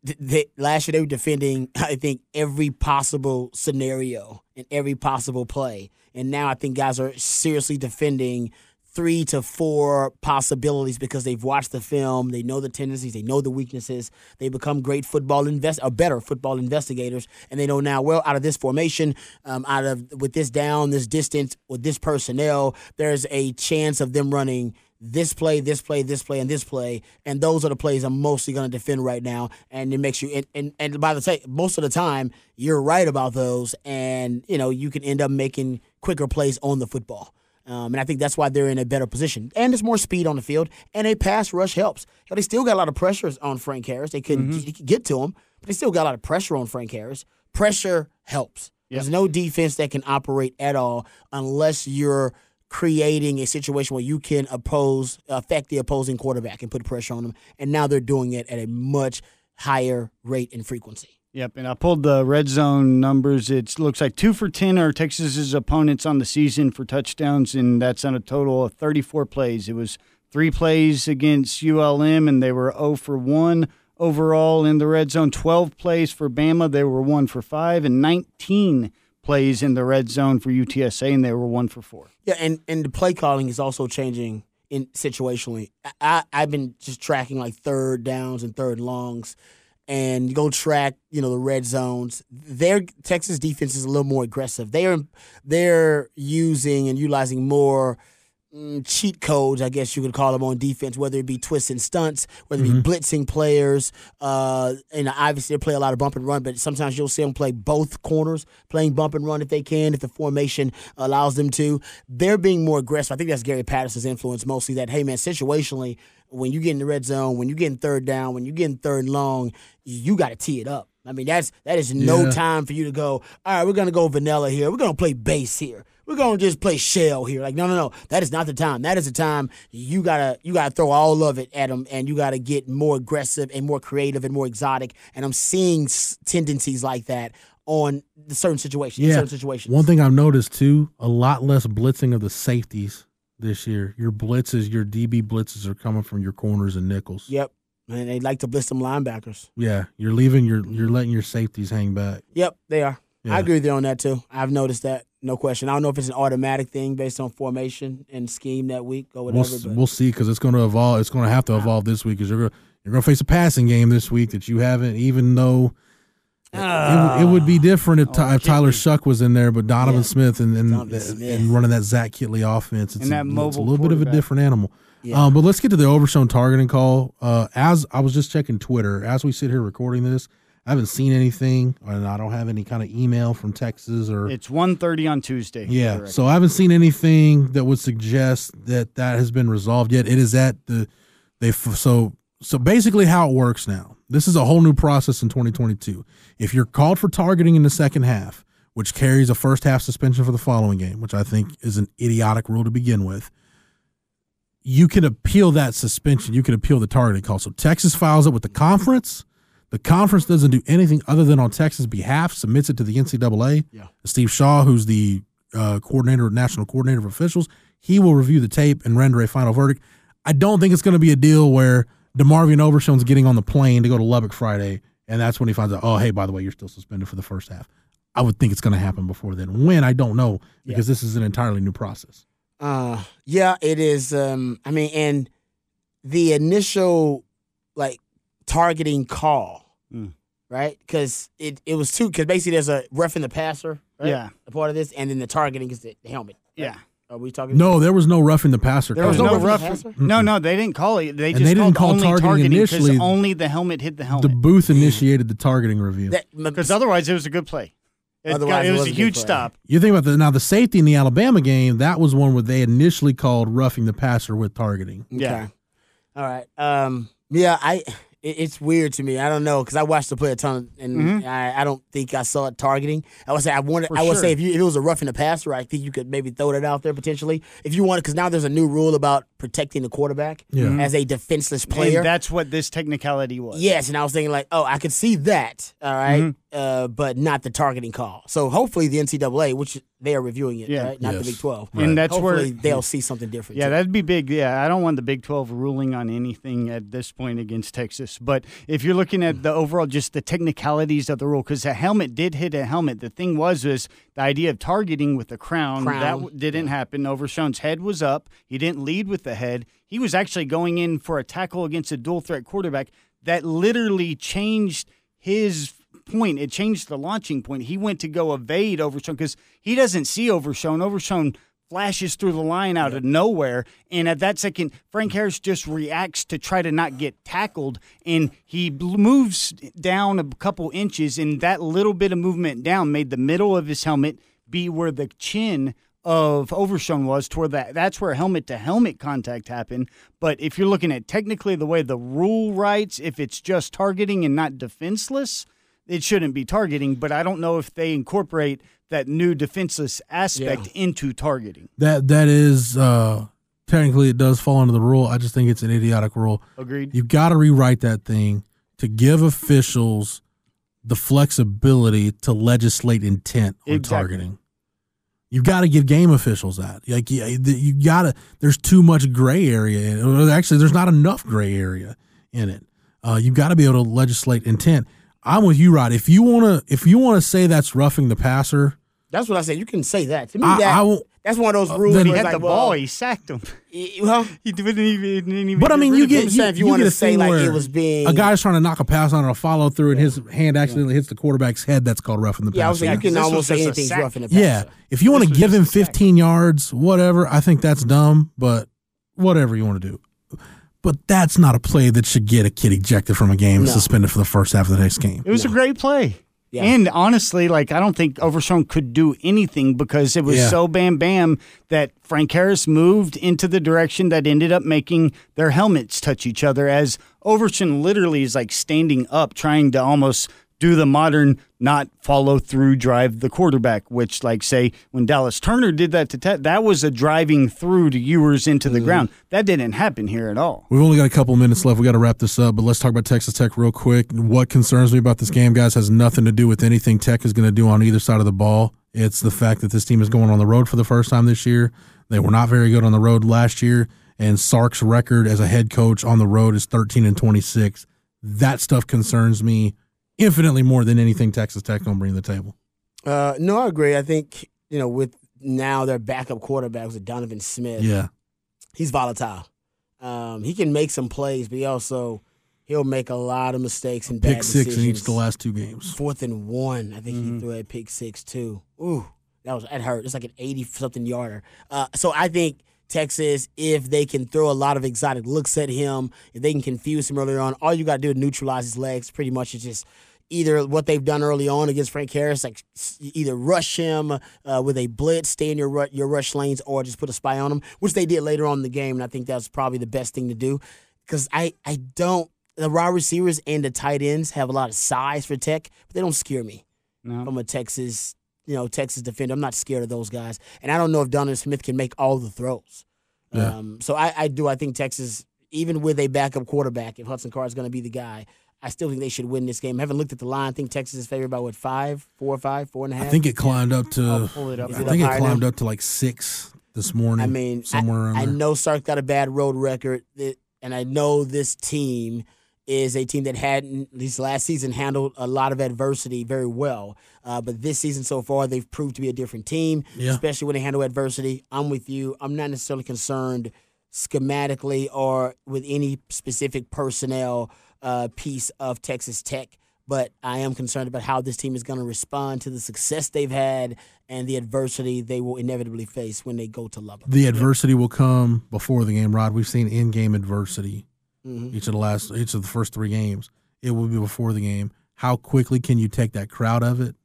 last year they were defending, I think, every possible scenario and every possible play. And now I think guys are seriously defending 3 to 4 possibilities because they've watched the film, they know the tendencies, they know the weaknesses, they become great better football investigators, and they know now, well, out of this formation, with this down, this distance, with this personnel, there's a chance of them running this play, this play, this play, and this play, and those are the plays I'm mostly going to defend right now, and it makes you and by the time, most of the time, you're right about those, and you can end up making quicker plays on the football. And I think that's why they're in a better position. And there's more speed on the field, and a pass rush helps. They still got a lot of pressures on Frank Harris. They couldn't get to him, but they still got a lot of pressure on Frank Harris. Pressure helps. Yep. There's no defense that can operate at all unless you're creating a situation where you can affect the opposing quarterback and put pressure on them. And now they're doing it at a much higher rate and frequency. Yep, and I pulled the red zone numbers. It looks like 2 for 10 are Texas's opponents on the season for touchdowns, and that's on a total of 34 plays. It was 3 plays against ULM, and they were 0 for 1 overall in the red zone. 12 plays for Bama, they were 1 for 5, and 19 plays in the red zone for UTSA, and they were 1 for 4. Yeah, and the play calling is also changing situationally. I've been just tracking like third downs and third longs. And you go track, the red zones. Their Texas defense is a little more aggressive. They're using and utilizing more cheat codes, I guess you could call them, on defense, whether it be twists and stunts, whether it be blitzing players. And obviously they play a lot of bump and run, but sometimes you'll see them play both corners, playing bump and run if they can, if the formation allows them to. They're being more aggressive. I think that's Gary Patterson's influence mostly, that, hey, man, situationally, when you get in the red zone, when you get in third down, when you get in third and long, you got to tee it up. I mean, that is no time for you to go, all right, we're going to go vanilla here. We're going to play base here. We're going to just play shell here. Like, no. That is not the time. That is the time you gotta throw all of it at them, and you got to get more aggressive and more creative and more exotic. And I'm seeing tendencies like that on certain situations. Yeah. Certain situations. One thing I've noticed, too, a lot less blitzing of the safeties this year. Your DB blitzes are coming from your corners and nickels. Yep. And they like to blitz them linebackers. Yeah, you're letting your safeties hang back. Yep, they are. Yeah. I agree with you on that too. I've noticed that, no question. I don't know if it's an automatic thing based on formation and scheme that week or whatever. We'll see, because it's going to evolve. It's going to have to evolve this week, because you're going to face a passing game this week that you haven't. Even though it would be different if Tyler Shuck was in there, but Donovan Smith and running that Zach Kitley offense, it's a little bit of a different animal. Yeah. But let's get to the overshown targeting call. As I was just checking Twitter, as we sit here recording this, I haven't seen anything, and I don't have any kind of email from Texas. It's 1:30 on Tuesday. Yeah, correct. So I haven't seen anything that would suggest that has been resolved yet. It is at so basically how it works now. This is a whole new process in 2022. If you're called for targeting in the second half, which carries a first half suspension for the following game, which I think is an idiotic rule to begin with, you can appeal that suspension. You can appeal the targeting call. So Texas files it with the conference. The conference doesn't do anything other than on Texas' behalf, submits it to the NCAA. Yeah. Steve Shaw, who's the national coordinator of officials, he will review the tape and render a final verdict. I don't think it's going to be a deal where DeMarvion Overshone's getting on the plane to go to Lubbock Friday, and that's when he finds out, oh, hey, by the way, you're still suspended for the first half. I would think it's going to happen before then. When, I don't know, because this is an entirely new process. Yeah, it is. I mean, and the initial, like, targeting call, right? Because it was two, because basically there's a ref in the passer, right? Yeah. A part of this, and then the targeting is the helmet. Right? Yeah. Are we talking? No, there was no roughing the passer. There was no roughing. No, they didn't call it. They just didn't call targeting initially. Because only the helmet hit the helmet. The booth initiated the targeting review. Because otherwise, it was a good play. It was a huge stop. You think about the safety in the Alabama game. That was one where they initially called roughing the passer with targeting. Okay. Yeah. All right. It's weird to me. I don't know because I watched the play a ton, and I don't think I saw it targeting. I would say if it was a rough in the passer, I think you could maybe throw that out there potentially if you wanted, because now there's a new rule about protecting the quarterback as a defenseless player. And that's what this technicality was. Yes, and I was thinking like, oh, I could see that, all right, but not the targeting call. So hopefully the NCAA, which they are reviewing it, right? Not the Big 12. Right. And that's hopefully where they'll see something different. Yeah, that'd be big. Yeah, I don't want the Big 12 ruling on anything at this point against Texas. But if you're looking at the overall, just the technicalities of the rule, because a helmet did hit a helmet. The thing was the idea of targeting with the crown. That didn't happen. Overshone's head was up. He didn't lead with the head. He was actually going in for a tackle against a dual-threat quarterback. That literally changed his point. It changed the launching point. He went to go evade Overshone because he doesn't see Overshone. Overshone flashes through the line out of nowhere, and at that second, Frank Harris just reacts to try to not get tackled, and he moves down a couple inches, and that little bit of movement down made the middle of his helmet be where the chin of Overshone was toward that. That's where helmet-to-helmet contact happened, but if you're looking at technically the way the rule writes, if it's just targeting and not defenseless, it shouldn't be targeting, but I don't know if they incorporate that new defenseless aspect into targeting. That is, technically it does fall under the rule. I just think it's an idiotic rule. Agreed. You've got to rewrite that thing to give officials the flexibility to legislate intent on targeting. You've got to give game officials that. Like, you got to. There's too much gray area in it. Actually, there's not enough gray area in it. You've got to be able to legislate intent. I'm with you, Rod. If you wanna say that's roughing the passer, that's what I said. You can say that. To me, that's one of those rules. Then he had the ball. He sacked him. He didn't even. But I mean, you get a thing where a guy's trying to knock a pass on or a follow through, and his hand accidentally hits the quarterback's head. That's called roughing the passer. Yeah, I was thinking you can almost say anything's roughing the passer. Yeah, if you want to give him 15 yards, whatever. I think that's dumb, but whatever you want to do. But that's not a play that should get a kid ejected from a game and suspended for the first half of the next game. It was a great play. Yeah. And honestly, I don't think Overshone could do anything because it was so bam-bam that Frank Harris moved into the direction that ended up making their helmets touch each other as Overshone literally is standing up trying to almost do the modern not follow through drive the quarterback, which say when Dallas Turner did that to Tech, that was a driving through to Ewers into the ground. That didn't happen here at all. We've only got a couple minutes left. We got to wrap this up, but let's talk about Texas Tech real quick. What concerns me about this game, guys, has nothing to do with anything Tech is going to do on either side of the ball. It's the fact that this team is going on the road for the first time this year. They were not very good on the road last year, and Sark's record as a head coach on the road is 13-26. That stuff concerns me infinitely more than anything Texas Tech gonna bring to the table. No, I agree. I think with now their backup quarterback was Donovan Smith. Yeah, he's volatile. He can make some plays, but he'll make a lot of mistakes and bad decisions. Pick six in each of the last two games. 4th and 1, I think he threw a pick six too. Ooh, that hurt. It's like an 80-something yarder. So I think Texas, if they can throw a lot of exotic looks at him, if they can confuse him earlier on, all you got to do is neutralize his legs. Pretty much, it's just either what they've done early on against Frank Harris, either rush him with a blitz, stay in your rush lanes, or just put a spy on him, which they did later on in the game, and I think that's probably the best thing to do because the wide receivers and the tight ends have a lot of size for Tech, but they don't scare me. No. I'm a Texas defender. I'm not scared of those guys. And I don't know if Donovan Smith can make all the throws. Yeah. So I do. I think Texas, even with a backup quarterback, if Hudson Card is going to be the guy, I still think they should win this game. I haven't looked at the line. I think Texas is favored by, 4.5? I think it climbed up to like 6 this morning. I mean, somewhere around there. I know Sark got a bad road record, and I know this team is a team that hadn't, at least last season, handled a lot of adversity very well. But this season so far, they've proved to be a different team, especially when they handle adversity. I'm with you. I'm not necessarily concerned schematically or with any specific personnel piece of Texas Tech, but I am concerned about how this team is going to respond to the success they've had and the adversity they will inevitably face when they go to Lubbock. The adversity will come before the game, Rod. We've seen in-game adversity each of the first three games. It will be before the game. How quickly can you take that crowd of it,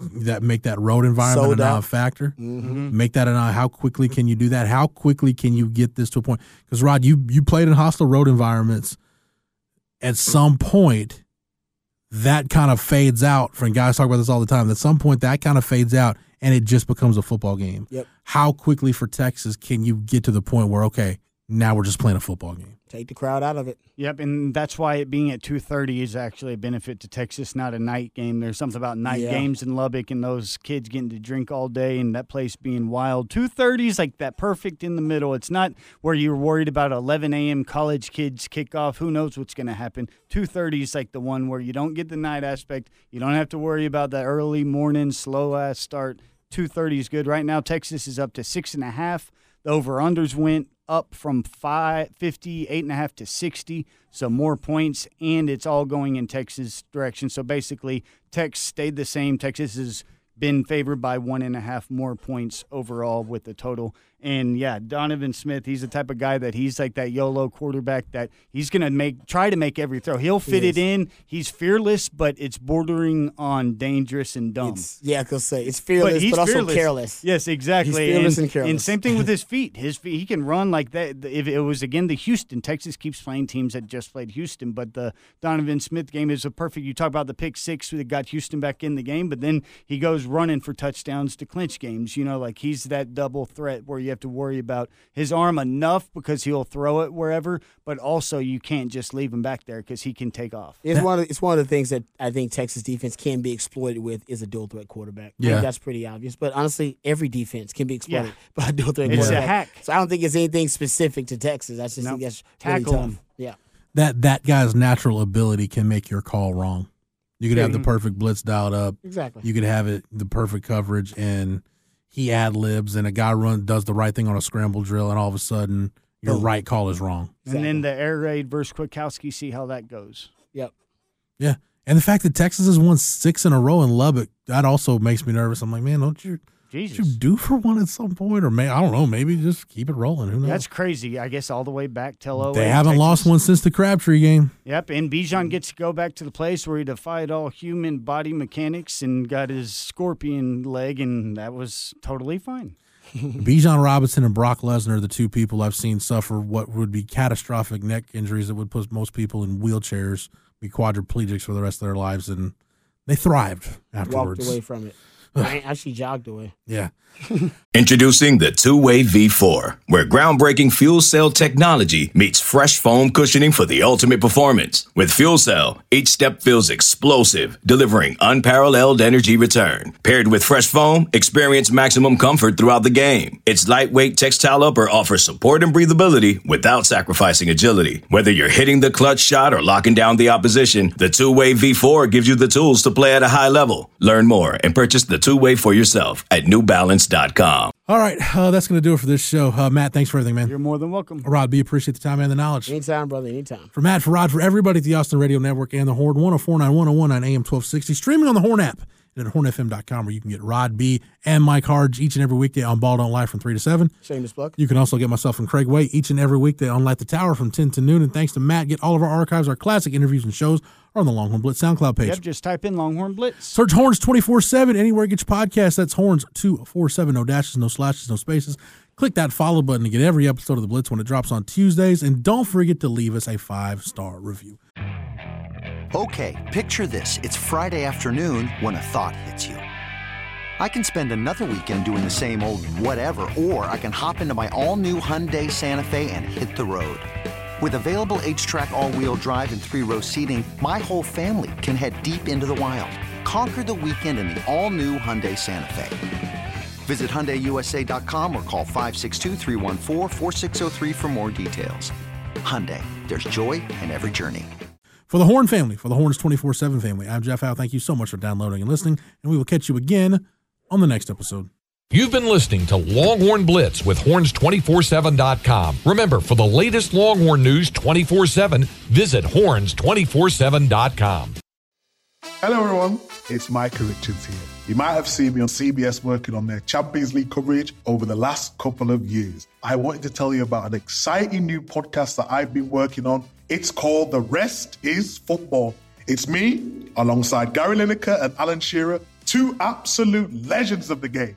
that make that road environment a non-factor? Make that a non. How quickly can you do that? How quickly can you get this to a point? Because, Rod, you played in hostile road environments. At some point, that kind of fades out. Friend, guys talk about this all the time. At some point, that kind of fades out, and it just becomes a football game. Yep. How quickly for Texas can you get to the point where, okay, now we're just playing a football game? Take the crowd out of it. Yep, and that's why it being at 2:30 is actually a benefit to Texas, not a night game. There's something about night games in Lubbock and those kids getting to drink all day and that place being wild. 2:30 is like that perfect in the middle. It's not where you're worried about 11 a.m. college kids kickoff. Who knows what's going to happen? 2:30 is like the one where you don't get the night aspect. You don't have to worry about the early morning, slow-ass start. 2:30 is good. Right now, Texas is up to 6.5. The over-unders went up from 58.5 to 60, so more points, and it's all going in Texas' direction. So basically, Tech stayed the same. Texas has been favored by 1.5 more points overall with the total. And, yeah, Donovan Smith, he's the type of guy that he's like that YOLO quarterback that he's going to try to make every throw. He'll fit it in. He's fearless, but it's bordering on dangerous and dumb. It's fearless, but also fearless. Careless. Yes, exactly. He's fearless and careless. And same thing with his feet. His feet, he can run like that. If it was, again, the Houston. Texas keeps playing teams that just played Houston, but the Donovan Smith game is a perfect. You talk about the pick six that got Houston back in the game, but then he goes running for touchdowns to clinch games. You know, like he's that double threat where you have to worry about his arm enough because he'll throw it wherever, but also you can't just leave him back there because he can take off. It's one of the things that I think Texas defense can be exploited with is a dual threat quarterback. Yeah. I think that's pretty obvious, but honestly, every defense can be exploited by a dual threat quarterback. It's a hack. So I don't think it's anything specific to Texas. I just think that's really tough. Yeah. That guy's natural ability can make your call wrong. You could have the perfect blitz dialed up. Exactly. You could have the perfect coverage, and he ad-libs, and a guy does the right thing on a scramble drill, and all of a sudden your right call is wrong. And then the air raid versus Kwiatkowski, see how that goes. Yep. Yeah, and the fact that Texas has won 6 in a row in Lubbock, that also makes me nervous. I'm like, man, don't you do for one at some point? Or I don't know, maybe just keep it rolling. Who knows? That's crazy, I guess, all the way back till 08. They haven't lost one since the Crabtree game. Yep, and Bijan gets to go back to the place where he defied all human body mechanics and got his scorpion leg, and that was totally fine. Bijan Robinson and Brock Lesnar are the two people I've seen suffer what would be catastrophic neck injuries that would put most people in wheelchairs, be quadriplegics for the rest of their lives, and they thrived afterwards. Walked away from it. I actually jogged away. Yeah. Introducing the Two-Way V4, where groundbreaking fuel cell technology meets fresh foam cushioning for the ultimate performance. With fuel cell, each step feels explosive, delivering unparalleled energy return. Paired with fresh foam, experience maximum comfort throughout the game. Its lightweight textile upper offers support and breathability without sacrificing agility. Whether you're hitting the clutch shot or locking down the opposition, the Two-Way V4 gives you the tools to play at a high level. Learn more and purchase the Two-Way for yourself at newbalance.com. All right, that's going to do it for this show. Matt, thanks for everything, man. You're more than welcome. Rod B., appreciate the time and the knowledge. Anytime, brother, anytime. For Matt, for Rod, for everybody at the Austin Radio Network and the Horn, 104.9, 101.9 AM 1260, streaming on the Horn app and at hornfm.com, where you can get Rod B. and Mike Harge each and every weekday on Ball Don't Lie from 3 to 7. Shameless plug. You can also get myself and Craig Way each and every weekday on Light the Tower from 10 to noon. And thanks to Matt, get all of our archives, our classic interviews and shows are on the Longhorn Blitz SoundCloud page. Yep, just type in Longhorn Blitz. Search Horns 24-7 anywhere you get your podcasts. That's Horns 247, no dashes, no slashes, no spaces. Click that follow button to get every episode of The Blitz when it drops on Tuesdays. And don't forget to leave us a 5-star review. Okay, picture this. It's Friday afternoon when a thought hits you. I can spend another weekend doing the same old whatever, or I can hop into my all-new Hyundai Santa Fe and hit the road. With available H-Track all-wheel drive and 3-row seating, my whole family can head deep into the wild. Conquer the weekend in the all-new Hyundai Santa Fe. Visit HyundaiUSA.com or call 562-314-4603 for more details. Hyundai, there's joy in every journey. For the Horn family, for the Horns 24-7 family, I'm Jeff Howe. Thank you so much for downloading and listening, and we will catch you again on the next episode. You've been listening to Longhorn Blitz with Horns247.com. Remember, for the latest Longhorn news 24-7, visit Horns247.com. Hello, everyone. It's Michael Richards here. You might have seen me on CBS working on their Champions League coverage over the last couple of years. I wanted to tell you about an exciting new podcast that I've been working on. It's called The Rest is Football. It's me, alongside Gary Lineker and Alan Shearer, two absolute legends of the game.